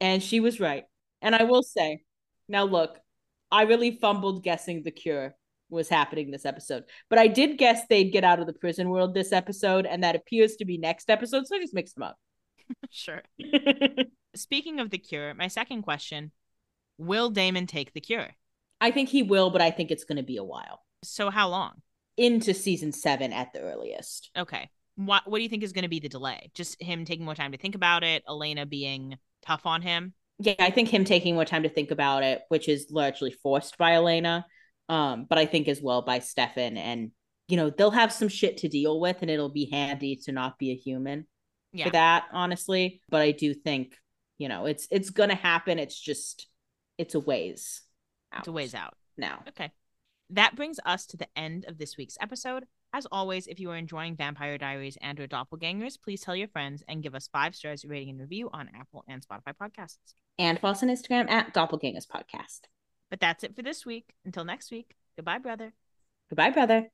And she was right. And I will say, now look, I really fumbled guessing the cure was happening this episode. But I did guess they'd get out of the prison world this episode, and that appears to be next episode, so I just mixed them up. Sure. Speaking of the cure, my second question, will Damon take the cure? I think he will, but I think it's going to be a while. So how long? Into season seven at the earliest. Okay. What, what do you think is going to be the delay? Just him taking more time to think about it, Elena being tough on him? Yeah, I think him taking more time to think about it, which is largely forced by Elena. Um, but I think as well by Stefan, and, you know, they'll have some shit to deal with, and it'll be handy to not be a human yeah. for that, honestly. But I do think, you know, it's, it's going to happen. It's just, it's a ways out. It's a ways out now. Okay. That brings us to the end of this week's episode. As always, if you are enjoying Vampire Diaries and or Doppelgangers, please tell your friends and give us five stars rating and review on Apple and Spotify podcasts. And follow us on Instagram at doppelgangerspodcast. But that's it for this week. Until next week, goodbye, brother. Goodbye, brother.